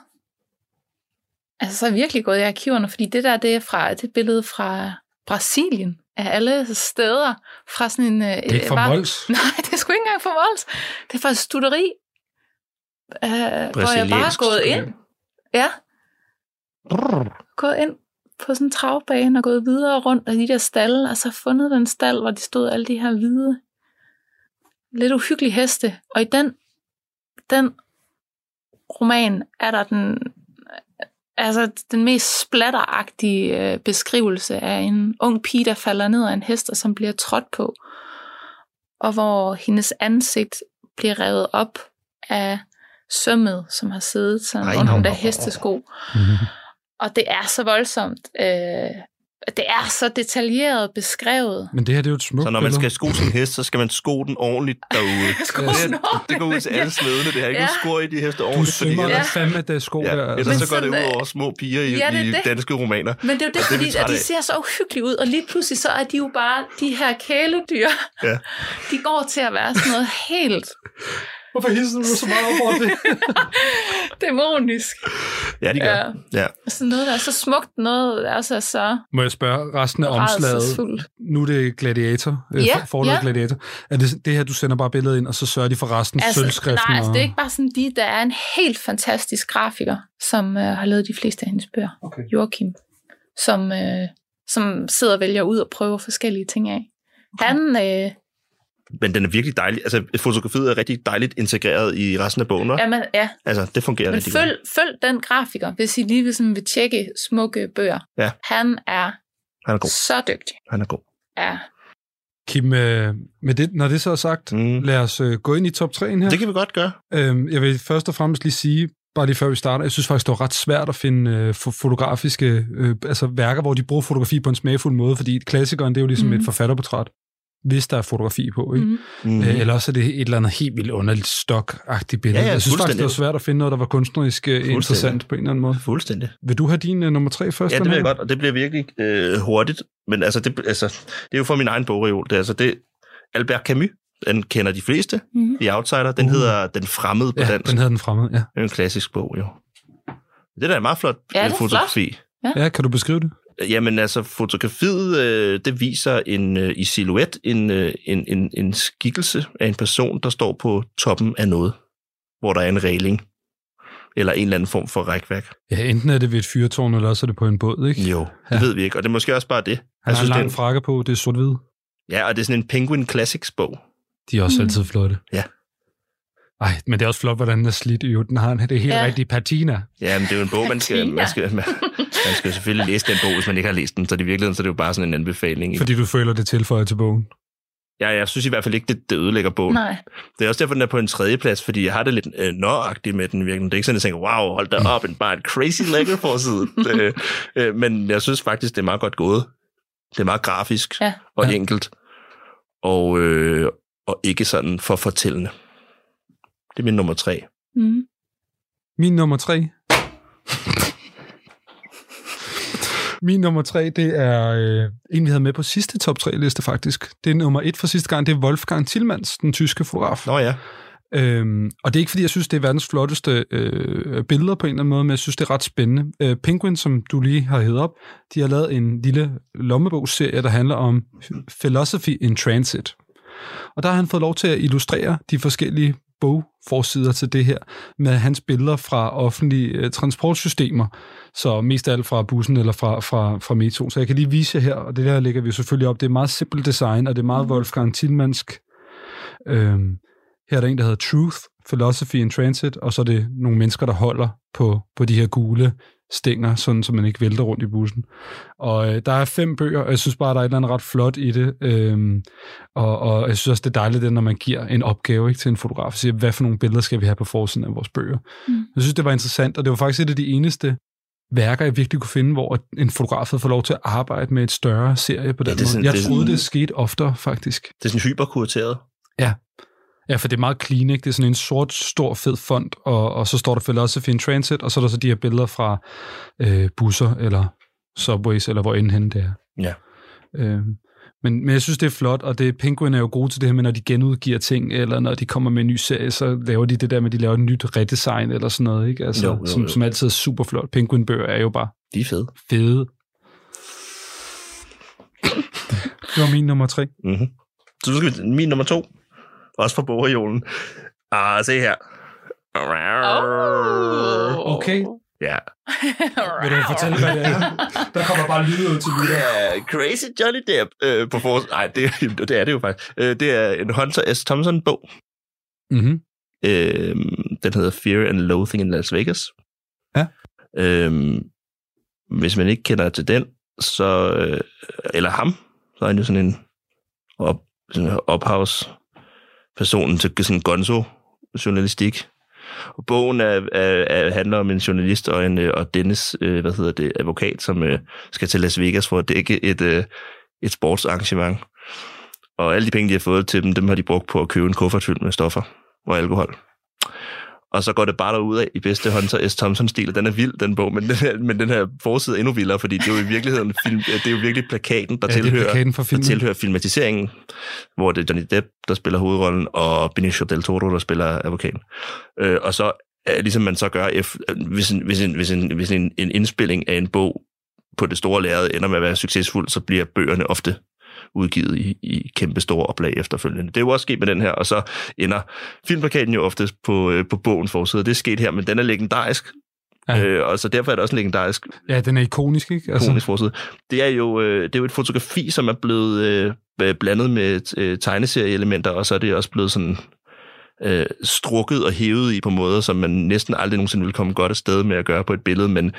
er jeg virkelig gået i arkiverne, fordi det der, det er fra det billede fra Brasilien, af alle steder, fra sådan en... Det er ikke fra Mols. Nej, det er sgu ikke engang fra Mols. Det er fra et studeri, hvor jeg bare er gået ind. Ja. Gået ind på sådan en travbane og gået videre rundt af de der stalle, og så fundet den stald, hvor de stod alle de her hvide, lidt uhyggelige heste. Og i den roman er der den mest splatteragtige beskrivelse af en ung pige, der falder ned af en hest, og som bliver trådt på, og hvor hendes ansigt bliver revet op af sømmet, som har siddet sådan under den der hestesko. Mm-hmm. Og det er så voldsomt. Det er så detaljeret beskrevet. Men det her, det er jo et smukt. Så når man skal sko sin hest, så skal man sko den ordentligt derude. Det går ud til alle sledene. Det her ikke sko i de heste ordentligt. Du sømmer dig fandme, at det er sko der. Ja. Ellers så går det ud over små piger i danske romaner. Men det er jo det, fordi at de ser så uhyggelige ud, og lige pludselig så er de jo bare de her kæledyr. Ja. De går til at være sådan noget helt... Hvorfor hilser du så meget over det? Dæmonisk. Ja, de gør. Ja. Så noget, der er så smukt, noget der også er så... Må jeg spørge resten af omslaget? Nu er det Gladiator. Forlaget Gladiator. Er det her, du sender bare billedet ind, og så sørger de for resten af sølvskriften? Nej, det er ikke bare sådan der er en helt fantastisk grafiker, som har lavet de fleste af hendes bøger. Okay. Joachim, som sidder og vælger ud og prøver forskellige ting af. Okay. Han... Men den er virkelig dejlig. Altså, fotografiet er rigtig dejligt integreret i resten af bogen. Ja, men ja. Altså, det fungerer rigtig godt. Følg den grafiker, hvis I lige vil tjekke smukke bøger. Ja. Han er god. Så dygtig. Han er god. Ja. Kim, med det, når det så er sagt, lad os gå ind i top 3'en her. Det kan vi godt gøre. Jeg vil først og fremmest lige sige, bare lige før vi starter, jeg synes faktisk, det var ret svært at finde fotografiske værker, hvor de bruger fotografi på en smagfuld måde, fordi klassikeren, det er jo ligesom et forfatterportræt, hvis der er fotografi på, ikke? Mm-hmm. Eller også er det et eller andet helt vildt underligt stokagtigt billede. Ja, jeg synes faktisk, det var svært at finde noget, der var kunstnerisk interessant på en eller anden måde. Fuldstændig. Vil du have din nummer 3 først? Ja, det vil jeg godt, og det bliver virkelig hurtigt. Men det er jo fra min egen bogreol. Det er Albert Camus. Den kender de fleste. Mm-hmm. The Outsider. Den hedder Den Fremmede på dansk. Den hedder Den Fremmede, ja. Det er en klassisk bog, jo. Det der er meget flot fotografi. Flot. Ja. Kan du beskrive det? Jamen fotografiet, det viser i silhuet en skikkelse af en person, der står på toppen af noget, hvor der er en railing, eller en eller anden form for rækværk. Ja, enten er det ved et fyrtårn, eller også er det på en båd, ikke? Jo, det ved vi ikke, og det er måske også bare det. Han har en lang frakke på, det er sort-hvid. Ja, og det er sådan en Penguin Classics-bog. De er også altid flotte. Ja. Ej, men det er også flot, hvordan den er slidt. Jo, den har det helt rigtige patina. Ja, men det er jo en bog, man skal selvfølgelig læse den bog, hvis man ikke har læst den. Så i virkeligheden så er det jo bare sådan en anbefaling. Fordi du føler det tilføjer til bogen? Ja, jeg synes i hvert fald ikke, det ødelægger bogen. Nej. Det er også derfor, den er på en 3. plads, fordi jeg har det lidt nøjagtigt med den virkelig. Det er ikke sådan, at jeg tænker, wow, hold da op, en bare et crazy lækker forside. Men jeg synes faktisk, det er meget godt gået. Det er meget grafisk og enkelt. Og ikke sådan for fortællende. Det er min nummer 3. Mm. Min nummer 3? Min nummer 3, det er en, vi havde med på sidste top 3-liste, faktisk. Det er nummer 1 fra sidste gang, det er Wolfgang Tillmans, den tyske fotograf. Nå ja. Og det er ikke, fordi jeg synes, det er verdens flotteste billeder på en eller anden måde, men jeg synes, det er ret spændende. Penguin, som du lige har hævet op, de har lavet en lille lommebogsserie, der handler om Philosophy in Transit. Og der har han fået lov til at illustrere de forskellige bogforsider til det her, med hans billeder fra offentlige transportsystemer, så mest af alt fra bussen eller fra metro. Så jeg kan lige vise jer her, og det der lægger vi selvfølgelig op. Det er meget simpelt design, og det er meget Wolfgang Tillmansk. Her er der en, der hedder Truth Philosophy in Transit, og så er det nogle mennesker, der holder på de her gule stænger, sådan så man ikke vælter rundt i bussen. Og der er 5 bøger, og jeg synes bare, der er et eller andet ret flot i det. Og jeg synes også, det er dejligt, når man giver en opgave, ikke, til en fotograf, og siger, hvad for nogle billeder skal vi have på forsiden af vores bøger. Mm. Jeg synes, det var interessant, og det var faktisk et af de eneste værker, jeg virkelig kunne finde, hvor en fotograf havde fået lov til at arbejde med et større serie på den måde. Sådan, jeg troede, det skete oftere, faktisk. Det er sådan hyperkurateret. Ja. Ja, for det er meget clean, ikke? Det er sådan en sort, stor, fed font, og så står der Philosophy in Transit, og så er der så de her billeder fra busser, eller subways, eller hvor end hen det er. Ja. Men jeg synes, det er flot, og Penguin er jo gode til det her med, når de genudgiver ting, eller når de kommer med en ny serie, så laver de det der med, de laver et nyt redesign, eller sådan noget, ikke? Altså, jo. Som altid er super flot. Penguin-bøger er jo bare... De er fede. Det var min nummer 3. Mm-hmm. Så nu skal vi... Min nummer 2. Også fra bogreolen. Ah, se her. Okay. Ja. Vil du fortælle, hvad det er? Der kommer bare lyde ud til lyder. Yeah, Crazy Johnny Depp på forsiden. Nej, det er det jo faktisk. Det er en Hunter S. Thompson-bog. Mm-hmm. Den hedder Fear and Loathing in Las Vegas. Ja. Hvis man ikke kender til den, så... eller ham, så er han jo sådan en ophavs... personen til sådan gonzo-journalistik. Og bogen handler om en journalist og dennes advokat, som skal til Las Vegas for at dække et sportsarrangement. Og alle de penge, de har fået til dem har de brugt på at købe en kuffert fyldt med stoffer og alkohol. Og så går det bare derud af i bedste Hunter S. Thompson-stil, og den er vild, den bog, men den her forside er endnu vildere, fordi det er jo i virkeligheden det er jo virkelig plakaten, der tilhører filmatiseringen, hvor det er Johnny Depp, der spiller hovedrollen, og Benicio del Toro, der spiller advokaten. Og så, ligesom man så gør, hvis en indspilling af en bog på det store lærred ender med at være succesfuld, så bliver bøgerne ofte udgivet i kæmpe store oplag efterfølgende. Det er jo også sket med den her, og så ender filmplakaten jo oftest på bogens forside. Det er sket her, men den er legendarisk, ja. Og så derfor er det også en legendarisk... Ja, den er ikonisk, ikke? Altså... Ikonisk forside. Det er jo et fotografi, som er blevet blandet med tegneserieelementer, og så er det også blevet sådan strukket og hævet i på måder, som man næsten aldrig nogensinde ville komme godt afsted med at gøre på et billede, men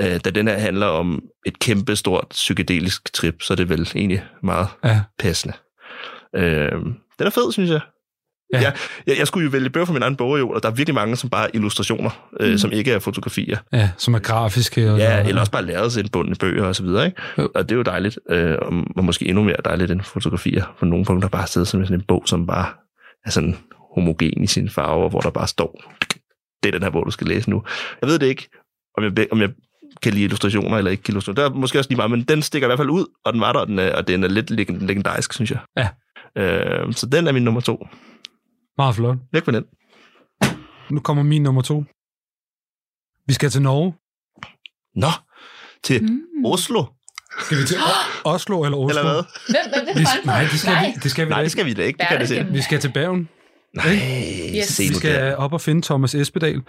da den her handler om et kæmpe stort psykedelisk trip, så er det vel egentlig meget passende. Den er fed, synes jeg. Ja. Jeg skulle jo vælge bøger for min anden bogreol, og der er virkelig mange, som bare er illustrationer, som ikke er fotografier. Ja, som er grafiske. Og ja, eller også bare lærredsindbundne bøger og så videre, ikke? Og det er jo dejligt, og måske endnu mere dejligt end fotografier. På nogle punkter bare sidder som sådan en bog, som bare er sådan homogen i sine farver, hvor der bare står, det er den her bog, du skal læse nu. Jeg ved det ikke, om jeg kan lide illustrationer eller ikke illustrationer. Der er måske også lige meget, men den stikker i hvert fald ud, og den var der, og den er lidt legendarisk, synes jeg. Ja. Så den er min nummer 2. Meget flot. Læg med den. Nu kommer min nummer 2. Vi skal til Norge. Nå, til Oslo. Skal vi til Oslo eller Oslo? Eller hvad? Nej, det skal vi da ikke. Vi skal til Bergen. Nej. Yes. Vi skal op og finde Thomas Espedal.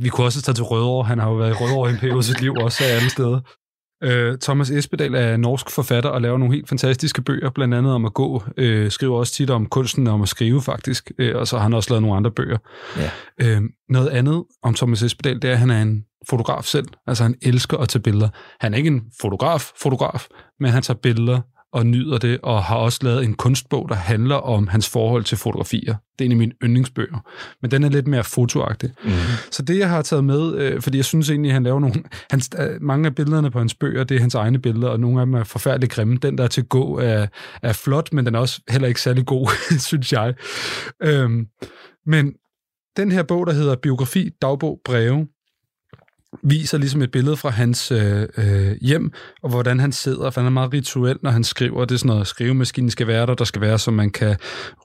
Vi kunne også tage til Rødovre. Han har jo været i Rødovre i en periode af sit liv, også af alle steder. Thomas Espedal er norsk forfatter og laver nogle helt fantastiske bøger, blandt andet om at gå. Skriver også tit om kunsten om at skrive, faktisk. Og så har han også lavet nogle andre bøger. Ja. Noget andet om Thomas Espedal, det er, at han er en fotograf selv. Altså, han elsker at tage billeder. Han er ikke en fotograf, men han tager billeder og nyder det, og har også lavet en kunstbog, der handler om hans forhold til fotografier. Det er en af mine yndlingsbøger, men den er lidt mere fotoagtig. Mm-hmm. Så det, jeg har taget med, fordi jeg synes egentlig, at han laver mange af billederne på hans bøger, det er hans egne billeder, og nogle af dem er forfærdeligt grimme. Den, der er til Gå, er flot, men den er også heller ikke særlig god, synes jeg. Men den her bog, der hedder Biografi, Dagbog, Breve, viser ligesom et billede fra hans hjem, og hvordan han sidder, for han er meget rituel, når han skriver. Det er sådan noget, skrivemaskinen skal være der skal være, så man kan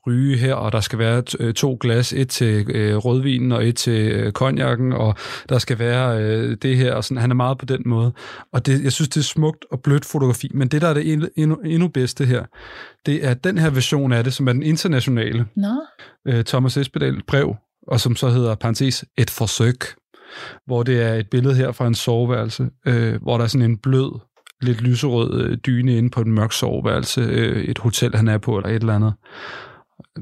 ryge her, og der skal være 2 glas, et til rødvinen og et til konjakken, og der skal være det her, og sådan. Han er meget på den måde. Og det, jeg synes, det er smukt og blødt fotografi, men det, der er det endnu bedste her, det er den her version af det, som er den internationale. Thomas Espedal brev, og som så hedder, parentes, et forsøg, hvor det er et billede her fra en soveværelse, hvor der er sådan en blød, lidt lyserød dyne inde på et mørkt soveværelse, et hotel, han er på, eller et eller andet.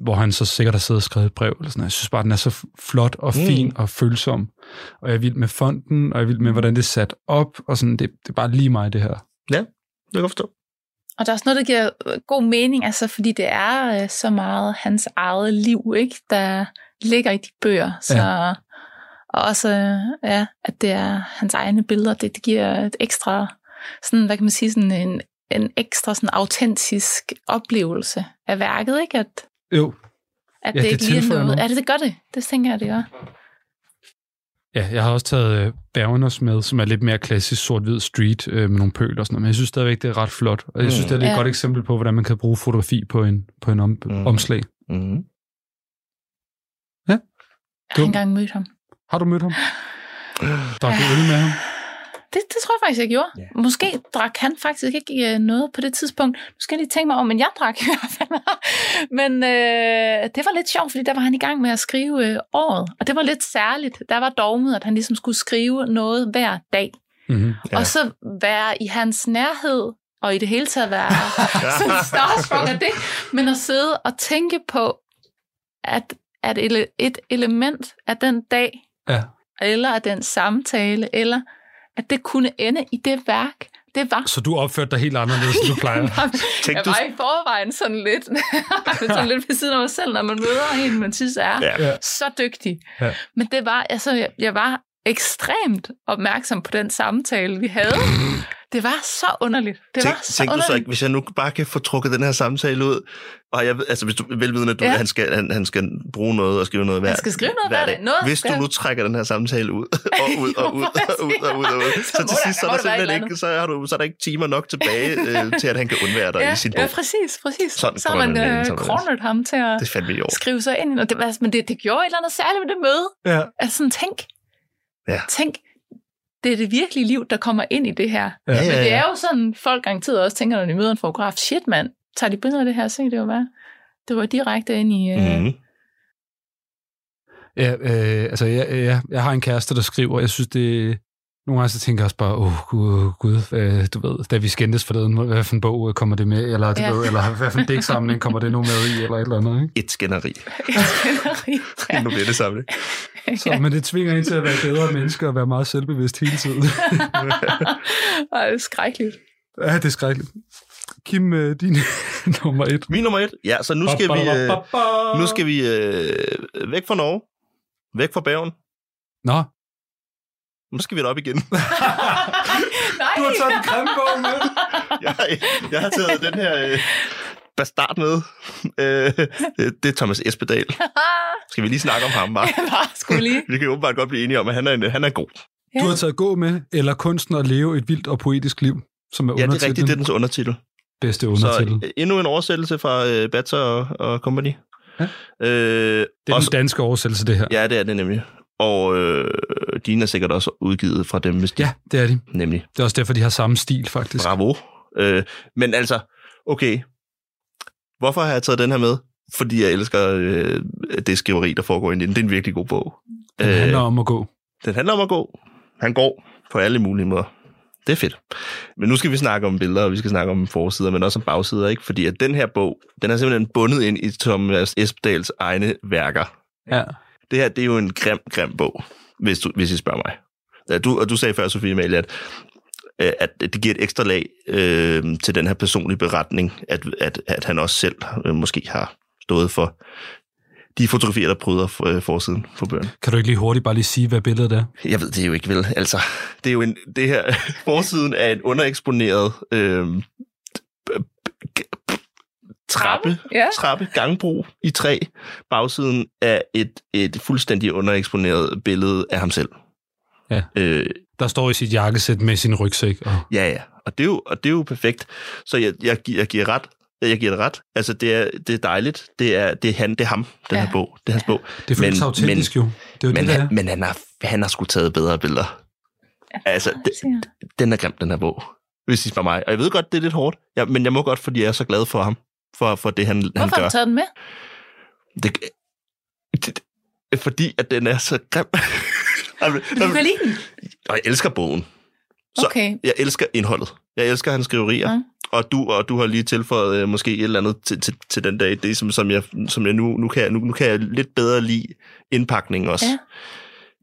hvor han så sikkert har siddet og skrevet et brev. Eller sådan. Jeg synes bare, den er så flot og fin og følsom. Og jeg er vild med fonden, og jeg er vild med, hvordan det er sat op. Og sådan, det er bare lige mig, det her. Ja, det kan jeg forstå. Og der er også noget, der giver god mening, altså, fordi det er så meget hans eget liv, ikke, der ligger i de bøger. Så, ja. Og også, ja, at det er hans egne billeder. Det giver et ekstra, sådan, hvad kan man sige, sådan en ekstra sådan autentisk oplevelse af værket, ikke? At, jo. At ja, det ikke lige er noget. Ja, det gør det. Det tænker jeg, det gør. Ja, jeg har også taget Bergen med, som er lidt mere klassisk sort-hvid street med nogle pøl og sådan noget. Men jeg synes stadigvæk, det er ret flot. Og jeg synes, det er et godt eksempel på, hvordan man kan bruge fotografi på en omslag. Mm. Ja. Jeg har engang mødt ham. Har du mødt ham? Drak du øl med ham? Det tror jeg faktisk, jeg gjorde. Yeah. Måske drak han faktisk ikke noget på det tidspunkt. Nu skal jeg lige tænke mig om, men jeg drak i hvert fald. Men det var lidt sjovt, fordi der var han i gang med at skrive året. Og det var lidt særligt. Der var dogmet, at han ligesom skulle skrive noget hver dag. Mm-hmm. Yeah. Og så være i hans nærhed, og i det hele taget være sådan starstruck af det. Men at sidde og tænke på, at et element af den dag, eller af den samtale, eller at det kunne ende i det værk, det var. Så du opførte dig helt anderledes, end du plejer? Jeg var i forvejen sådan lidt, sådan lidt ved siden af mig selv, når man møder en, man synes er så dygtig. Ja. Men det var, altså, jeg var ekstremt opmærksom på den samtale, vi havde. Det var så underligt. Tænkte du så ikke, hvis jeg nu bare kan få trukket den her samtale ud, og jeg, altså hvis du velvidende, at han skal bruge noget og skrive noget hver dag. Han skal skrive noget hver dag. Hvis du nu trækker den her samtale ud og ud og ud og ud og ud, så til sidst så er der simpelthen ikke, så er der ikke timer nok tilbage til, at han kan undvære dig i sin bog. Ja, præcis. Så har man kronet ham til at skrive sig ind. Og det gjorde et eller andet særligt ved det møde. Altså sådan, tænk. Det er det virkelige liv, der kommer ind i det her. Men det er jo sådan, folk garanteret også tænker, når de møder en fotograf, shit mand, tager de billeder af det her, se det jo bare. Det var direkte ind i... Jeg har en kæreste, der skriver, jeg synes det... Nogle gange så tænker jeg også bare, gud, du ved, da vi skændtes forleden, hvad for en bog kommer det med, eller, eller hvad for en digtsamling kommer det nu med i, eller et eller andet, ikke? Et skænderi. En novellesamling. Så, men det tvinger en til at være bedre menneske og være meget selvbevidst hele tiden. Det er skrækkeligt. Ja, det er skrækkeligt. Kim, din nummer et. Min nummer et? Ja, så nu skal vi væk fra Norge. Væk fra Bergen. Nå. Nu skal vi da op igen. Du har taget en krembog med. Jeg har taget den her bastard med. Det er Thomas Espedal. Skal vi lige snakke om ham bare? Vi kan åbenbart godt blive enige om, at han er god. Ja. Du har taget Gå med, eller Kunsten at leve et vildt og poetisk liv, som er undertitlen. Ja, det er rigtigt, det er dens undertitel. Bedste undertitel. Så endnu en oversættelse fra Batter og Company. Ja. Det er også, den danske oversættelse, det her. Ja, det er det nemlig. Og dine er sikkert også udgivet fra dem. Ja, det er de. Nemlig. Det er også derfor, de har samme stil, faktisk. Bravo. Men altså, okay. Hvorfor har jeg taget den her med? Fordi jeg elsker det skriveri, der foregår inden. Det er en virkelig god bog. Den handler om at gå. Han går på alle mulige måder. Det er fedt. Men nu skal vi snakke om billeder, og vi skal snakke om forsider, men også om bagsider, ikke? Fordi at den her bog, den er simpelthen bundet ind i Thomas Espedals egne værker. Ja. Det her, det er jo en grim bog, hvis I spørger mig. Ja, du sagde før, Sofie Amalie, at det giver et ekstra lag til den her personlige beretning, at han også selv måske har stået for de fotografier, der pryder forsiden for bøgerne. Kan du ikke lige hurtigt bare lige sige, hvad billedet er? Jeg ved det jo ikke, vel. Altså, det er jo det her forsiden er en undereksponeret trappe, gangbro i træ. Bagsiden er et fuldstændig undereksponeret billede af ham selv. Ja. Der står i sit jakkesæt med sin rygsæk. Og... Ja, og det er jo perfekt. Så jeg giver ret. Jeg giver det ret. Altså, det er dejligt. Det er ham, den her bog. Det er hans bog. Det føles autentisk jo. Men han har sgu taget bedre billeder. Altså, den er grim, den her bog. Hvis I spørger mig. Og jeg ved godt, det er lidt hårdt, men jeg må godt, fordi jeg er så glad for ham. For det, han gør. Hvorfor har du taget den med? Det, fordi, at den er så grim. Du kan lide den? Og jeg elsker bogen. Okay. Jeg elsker indholdet. Jeg elsker hans skriverier. Ja. og du har lige tilføjet måske et eller andet til den dag. Det er som jeg nu kan jeg lidt bedre lide indpakningen også. Ja.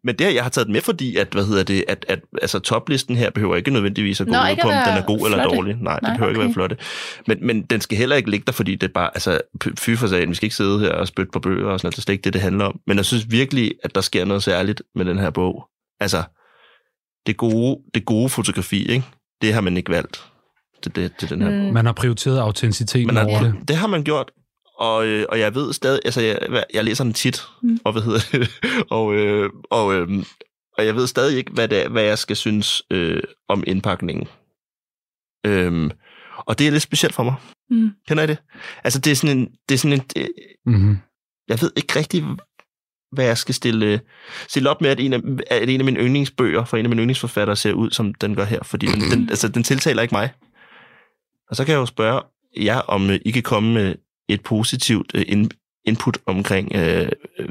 Men det her, jeg har taget med, fordi at altså toplisten her behøver ikke nødvendigvis at gå ud på, om den er god flotte eller dårlig. Nej, det behøver ikke være flotte. Men den skal heller ikke ligge der, fordi det er bare altså fy for sagen. Vi skal ikke sidde her og spytte på bøger og sådan noget. Det er slet ikke det handler om. Men jeg synes virkelig, at der sker noget særligt med den her bog. Altså det gode fotografi, ikke? Det har man ikke valgt til den her bog. Man har prioriteret autenticiteten over det. Det har man gjort. Og jeg ved stadig, altså jeg læser den tit, og hvad hedder det, og jeg ved stadig ikke, hvad jeg skal synes om indpakningen. Og det er lidt specielt for mig. Mm. Kender I det? Altså det er sådan en mm-hmm. Jeg ved ikke rigtig, hvad jeg skal stille op med, at en af mine yndlingsbøger fra en af mine yndlingsforfattere ser ud, som den gør her, fordi den tiltaler ikke mig. Og så kan jeg jo spørge jer, om I kan komme med et positivt input omkring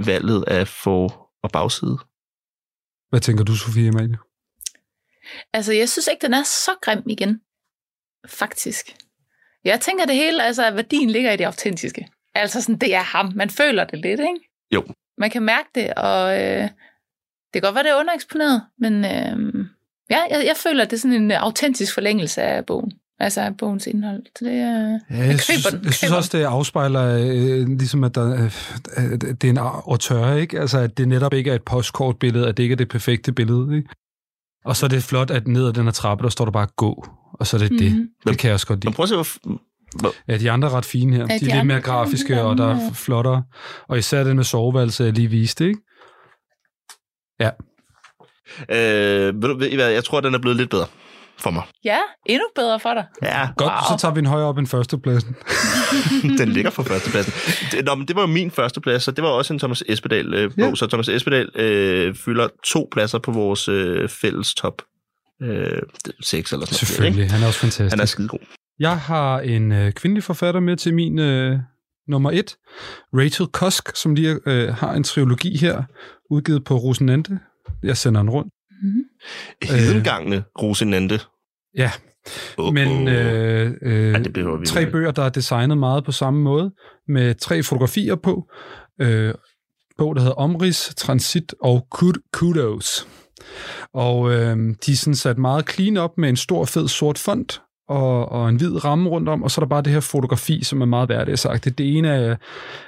valget af for- og bagside. Hvad tænker du, Sofie Amalie? Altså, jeg synes ikke, den er så grim igen. Faktisk. Jeg tænker det hele, altså, at værdien ligger i det autentiske. Altså, sådan, det er ham. Man føler det lidt, ikke? Jo. Man kan mærke det, og det kan godt være, det er undereksponeret, men jeg føler, det er sådan en autentisk forlængelse af bogen. Altså bogens indhold. Så det jeg synes også, det afspejler ligesom, at det er en auteur, ikke? Altså, at det netop ikke er et postkortbillede, at det ikke er det perfekte billede, ikke? Og så er det flot, at ned ad den her trappe, der står der bare gå, og så er det det. Det kan jeg også godt lide. Prøv at se, ja, de andre er ret fine her. De er lidt mere grafiske, og der er flottere. Og især den med soveværelse, jeg lige viste, ikke? Ja. Jeg tror, den er blevet lidt bedre for mig. Ja, endnu bedre for dig. Ja, godt, wow. Så tager vi en højere op end førstepladsen. Den ligger på førstepladsen. Nå, men det var jo min førsteplads, så det var også en Thomas Espedal bog, ja. Så Thomas Espedal fylder 2 pladser på vores fælles top 6 eller sådan noget. Selvfølgelig, ikke? Han er også fantastisk. Han er skidegod. Jeg har en kvindelig forfatter med til min nummer 1, Rachel Cusk, som lige har en trilogi her, udgivet på Rosinante. Jeg sender den rundt. Mm-hmm. Hedengangene Rosinante. Ja, men ja, 3 bøger, der er designet meget på samme måde, med 3 fotografier på. Bog, der hedder Omrids, Transit og Kudos. Og de er sådan sat meget clean op med en stor, fed sort font og en hvid ramme rundt om, og så er der bare det her fotografi, som er meget hverdagsagtigt. Det ene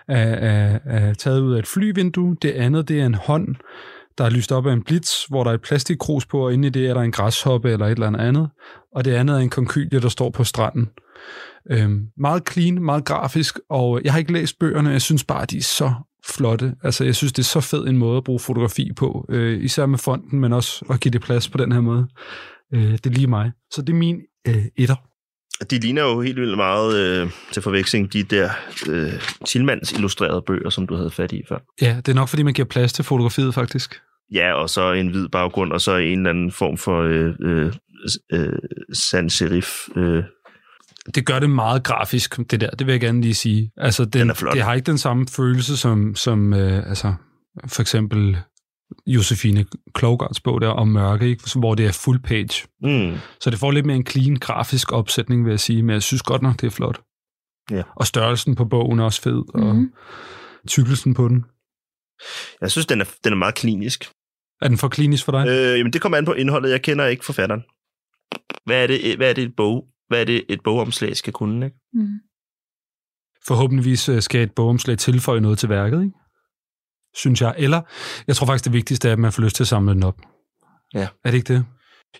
er taget ud af et flyvindue, det andet det er en hånd, der er lyst op af en blitz, hvor der er et plastikkrus på, og inde i det er der en græshoppe eller et eller andet. Og det andet er en konkylie, der står på stranden. Meget clean, meget grafisk, og jeg har ikke læst bøgerne, jeg synes bare, de er så flotte. Altså, jeg synes, det er så fed en måde at bruge fotografi på, især med fonten, men også at give det plads på den her måde. Det er lige mig. Så det er min etter. De ligner jo helt vildt meget til forveksling, de der Tillmans illustrerede bøger, som du havde fat i før. Ja, det er nok, fordi man giver plads til fotografiet, faktisk. Ja, og så en hvid baggrund, og så en eller anden form for sans-serif. Det gør det meget grafisk, det der. Det vil jeg gerne lige sige. Altså, den er flot. Det har ikke den samme følelse som altså, for eksempel Josefine Klougarts bog der om mørke, ikke? Hvor det er full page. Mm. Så det får lidt mere en clean grafisk opsætning, vil jeg sige, men jeg synes godt nok, det er flot. Yeah. Og størrelsen på bogen er også fed, og tykkelsen på den. Jeg synes, den er meget klinisk. Er den for klinisk for dig? Jamen, det kommer an på indholdet. Jeg kender ikke forfatteren. Hvad er det et bogomslag skal kunne, ikke? Mm. Forhåbentligvis skal et bogomslag tilføje noget til værket, ikke? Synes jeg. Eller, jeg tror faktisk, det vigtigste er, at man får lyst til at samle den op. Ja. Er det ikke det?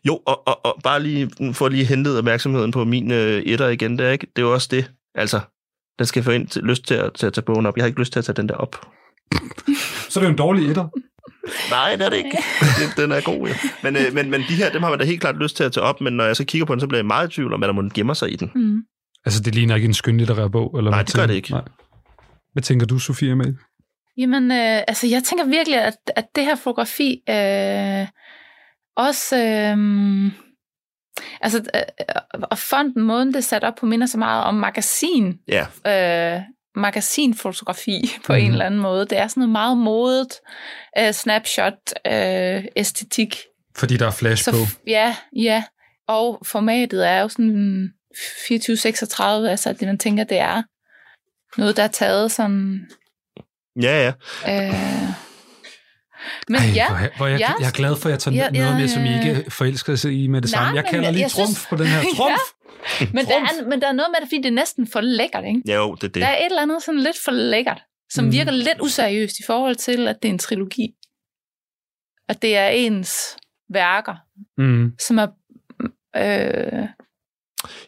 Jo, og bare lige for lige hentet opmærksomheden på min etter igen, der, ikke? Det er jo også det. Altså, den skal få lyst til at tage bogen op. Jeg har ikke lyst til at tage den der op. Så er det jo en dårlig etter. Nej, det er det ikke. Den er god, ja. Men de her, dem har man da helt klart lyst til at tage op, men når jeg så kigger på den, så bliver jeg meget i tvivl om, at der må gemme sig i den. Mm. Altså, det ligner ikke en skønlitterær bog? Eller nej, det gør det ikke. Nej. Hvad tænker du, Sofie Amalie? Jamen, altså jeg tænker virkelig, at det her fotografi også, og fonden, måden det er sat op på, minder så meget om magasinfotografi på en eller anden måde. Det er sådan noget meget modet snapshot-æstetik. Fordi der er flash på. Ja, og formatet er jo sådan 24-36, altså at man tænker, det er noget, der er taget sådan... Ja, ja. Men ej, ja, jeg er glad for, at jeg tager noget med, som I ikke forelsker sig i med det samme. Jeg kalder lige trumf på den her. Trumf! Ja. Men der er noget med det, fordi det er næsten for lækkert, ikke? Jo, det er det. Der er et eller andet sådan lidt for lækkert, som virker lidt useriøst i forhold til, at det er en trilogi. At det er ens værker, som er...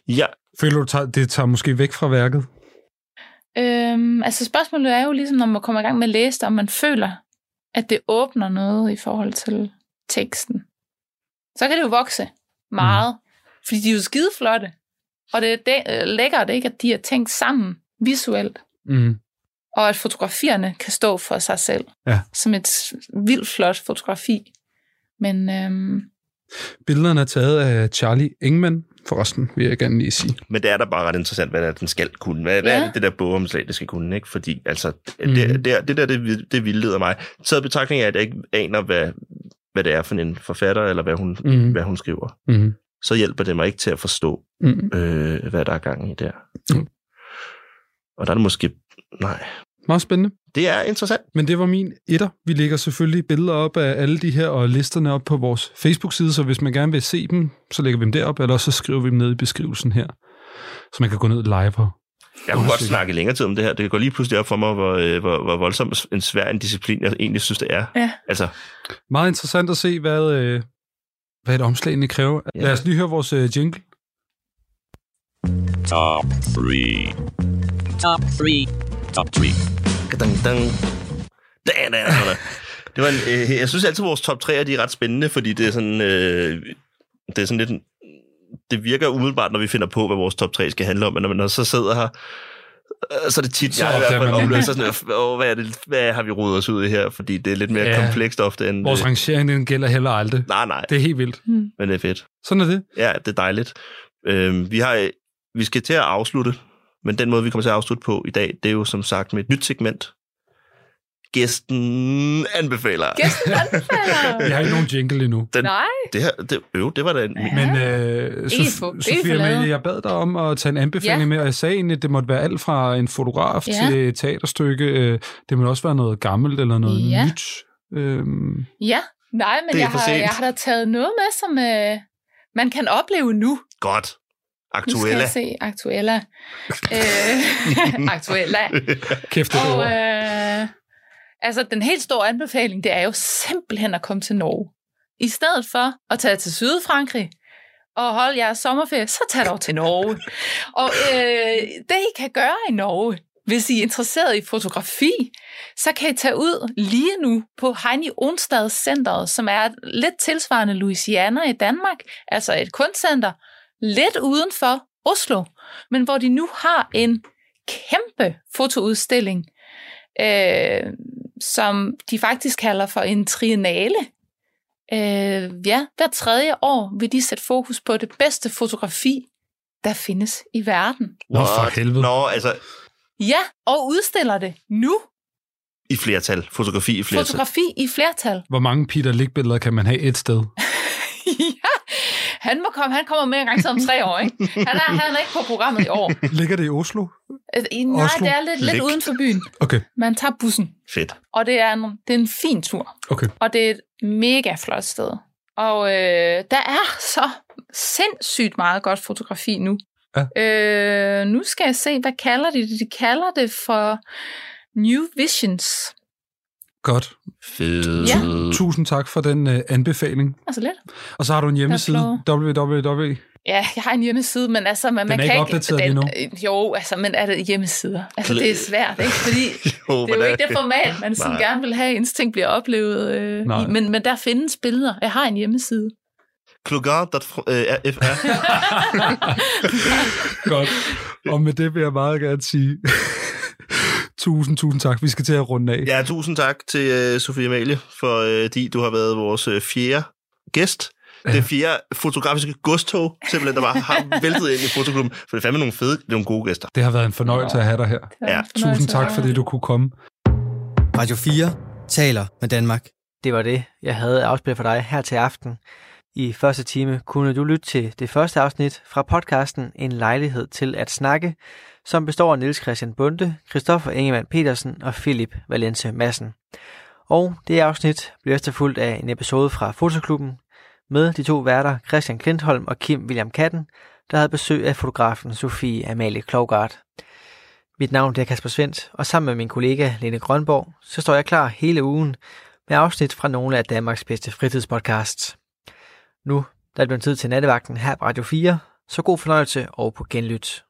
Ja. Føler du, det tager måske væk fra værket? Altså spørgsmålet er jo ligesom, når man kommer i gang med at læse det, om man føler, at det åbner noget i forhold til teksten. Så kan det jo vokse meget, fordi de er jo skideflotte, og det er lækkert, ikke, at de er tænkt sammen visuelt, og at fotografierne kan stå for sig selv, som et vildt flot fotografi. Men... Billederne er taget af Charlie Engman, forresten, vil jeg gerne lige sige. Men det er da bare ret interessant, hvad det er, den skal kunne. Hvad er det, det der bogomslag, det skal kunne, ikke? Fordi altså, det vildleder mig. Så i betragtning af, at jeg ikke aner, hvad det er for en forfatter, eller hvad hun skriver, så hjælper det mig ikke til at forstå, hvad der er gang i der. Og der er det måske... Nej. Meget spændende. Det er interessant. Men det var min etter. Vi lægger selvfølgelig billeder op af alle de her og listerne op på vores Facebook-side, så hvis man gerne vil se dem, så lægger vi dem derop, eller så skriver vi dem ned i beskrivelsen her, så man kan gå ned live og... Jeg kunne godt snakke længere tid om det her. Det går lige pludselig op for mig, hvor voldsom en svær en disciplin, jeg egentlig synes, det er. Ja. Altså. Meget interessant at se, hvad et omslagene kræver. Ja. Lad os lige høre vores jingle. Top 3. Top 3. Top 3. Det var jeg synes altid, vores top 3'er, de er ret spændende, fordi det er sådan, lidt... Det virker umiddelbart, når vi finder på, hvad vores top 3 skal handle om, men når man så sidder her, så er det tit, jeg i hvert fald opløser sådan, hvad har vi rodet os ud i her? Fordi det er lidt mere komplekst ofte end... Vores rangering, den gælder heller aldrig. Nej. Det er helt vildt. Men det er fedt. Sådan er det. Ja, det er dejligt. Vi skal til at afslutte. Men den måde, vi kommer til at afslutte på i dag, det er jo som sagt med et nyt segment. Gæsten anbefaler. Jeg har ikke nogen jingle endnu. Nej. Det var da en... Ja. Men Sofie Amalie, jeg bad dig om at tage en anbefaling med, og jeg sagde egentlig, at det måtte være alt fra en fotograf til et teaterstykke. Det må også være noget gammelt eller noget nyt. Nej, men jeg har da taget noget med, som man kan opleve nu. Godt. Aktuella. Nu skal jeg se Aktuella. Aktuella. Kæft det ord. Altså, den helt store anbefaling, det er jo simpelthen at komme til Norge. I stedet for at tage til Sydfrankrig og holde jeres sommerferie, så tag dog til Norge. Og det, I kan gøre i Norge, hvis I er interesseret i fotografi, så kan I tage ud lige nu på Heini Onstads Centeret, som er lidt tilsvarende Louisiana i Danmark, altså et kunstcenter, lidt uden for Oslo, men hvor de nu har en kæmpe fotoudstilling, som de faktisk kalder for en triennale. Hver tredje år vil de sætte fokus på det bedste fotografi, der findes i verden. Nå, for helvede. Nå, altså... Ja, og udstiller det nu. I flertal. Fotografi i flertal. Fotografi i flertal. Hvor mange Peter Lick-billeder kan man have et sted? Han kommer med en gang så om 3 år, ikke? Han er ikke på programmet i år. Ligger det i Oslo? Nej, Oslo? Det er lidt uden for byen. Okay. Man tager bussen. Fedt. Og det er en fin tur. Okay. Og det er et mega flot sted. Og der er så sindssygt meget godt fotografi nu. Ja. Nu skal jeg se, hvad kalder de det? De kalder det for New Visions. Godt. Fedt. Ja. Tusind tak for den anbefaling. Altså lidt. Og så har du en hjemmeside, www. Ja, jeg har en hjemmeside, men altså... Man kan ikke opdateret endnu. Jo, altså, men er det hjemmesider? Altså, det er svært, ikke? Fordi det er jo ikke det format, man sådan gerne vil have, ens ting bliver oplevet. Men der findes billeder. Jeg har en hjemmeside. Klougart.fr. Godt. Og med det vil jeg meget gerne sige... Tusind tak. Vi skal til at runde af. Ja, tusind tak til Sofie Amalie, fordi du har været vores fjerde gæst. Ja. Det fjerde fotografiske godstog, simpelthen, der bare har væltet ind i Fotoklubben. For det er fandme nogle gode gæster. Det har været en fornøjelse at have dig her. Ja. Tusind tak, fordi du kunne komme. Radio 4 taler med Danmark. Det var det, jeg havde afspillet for dig her til aften. I første time kunne du lytte til det første afsnit fra podcasten En lejlighed til at snakke, som består af Niels Christian Bunde, Christoffer Ingemann Petersen og Philip Valente Madsen. Og det afsnit bliver efterfulgt af en episode fra Fotoklubben med de to værter Christian Klintholm og Kim William Katten, der havde besøg af fotografen Sofie Amalie Klougart. Mit navn er Kasper Svendt, og sammen med min kollega Lene Grønborg, så står jeg klar hele ugen med afsnit fra nogle af Danmarks bedste fritidspodcasts. Nu der er det blevet tid til nattevagten her på Radio 4, så god fornøjelse og på genlyt.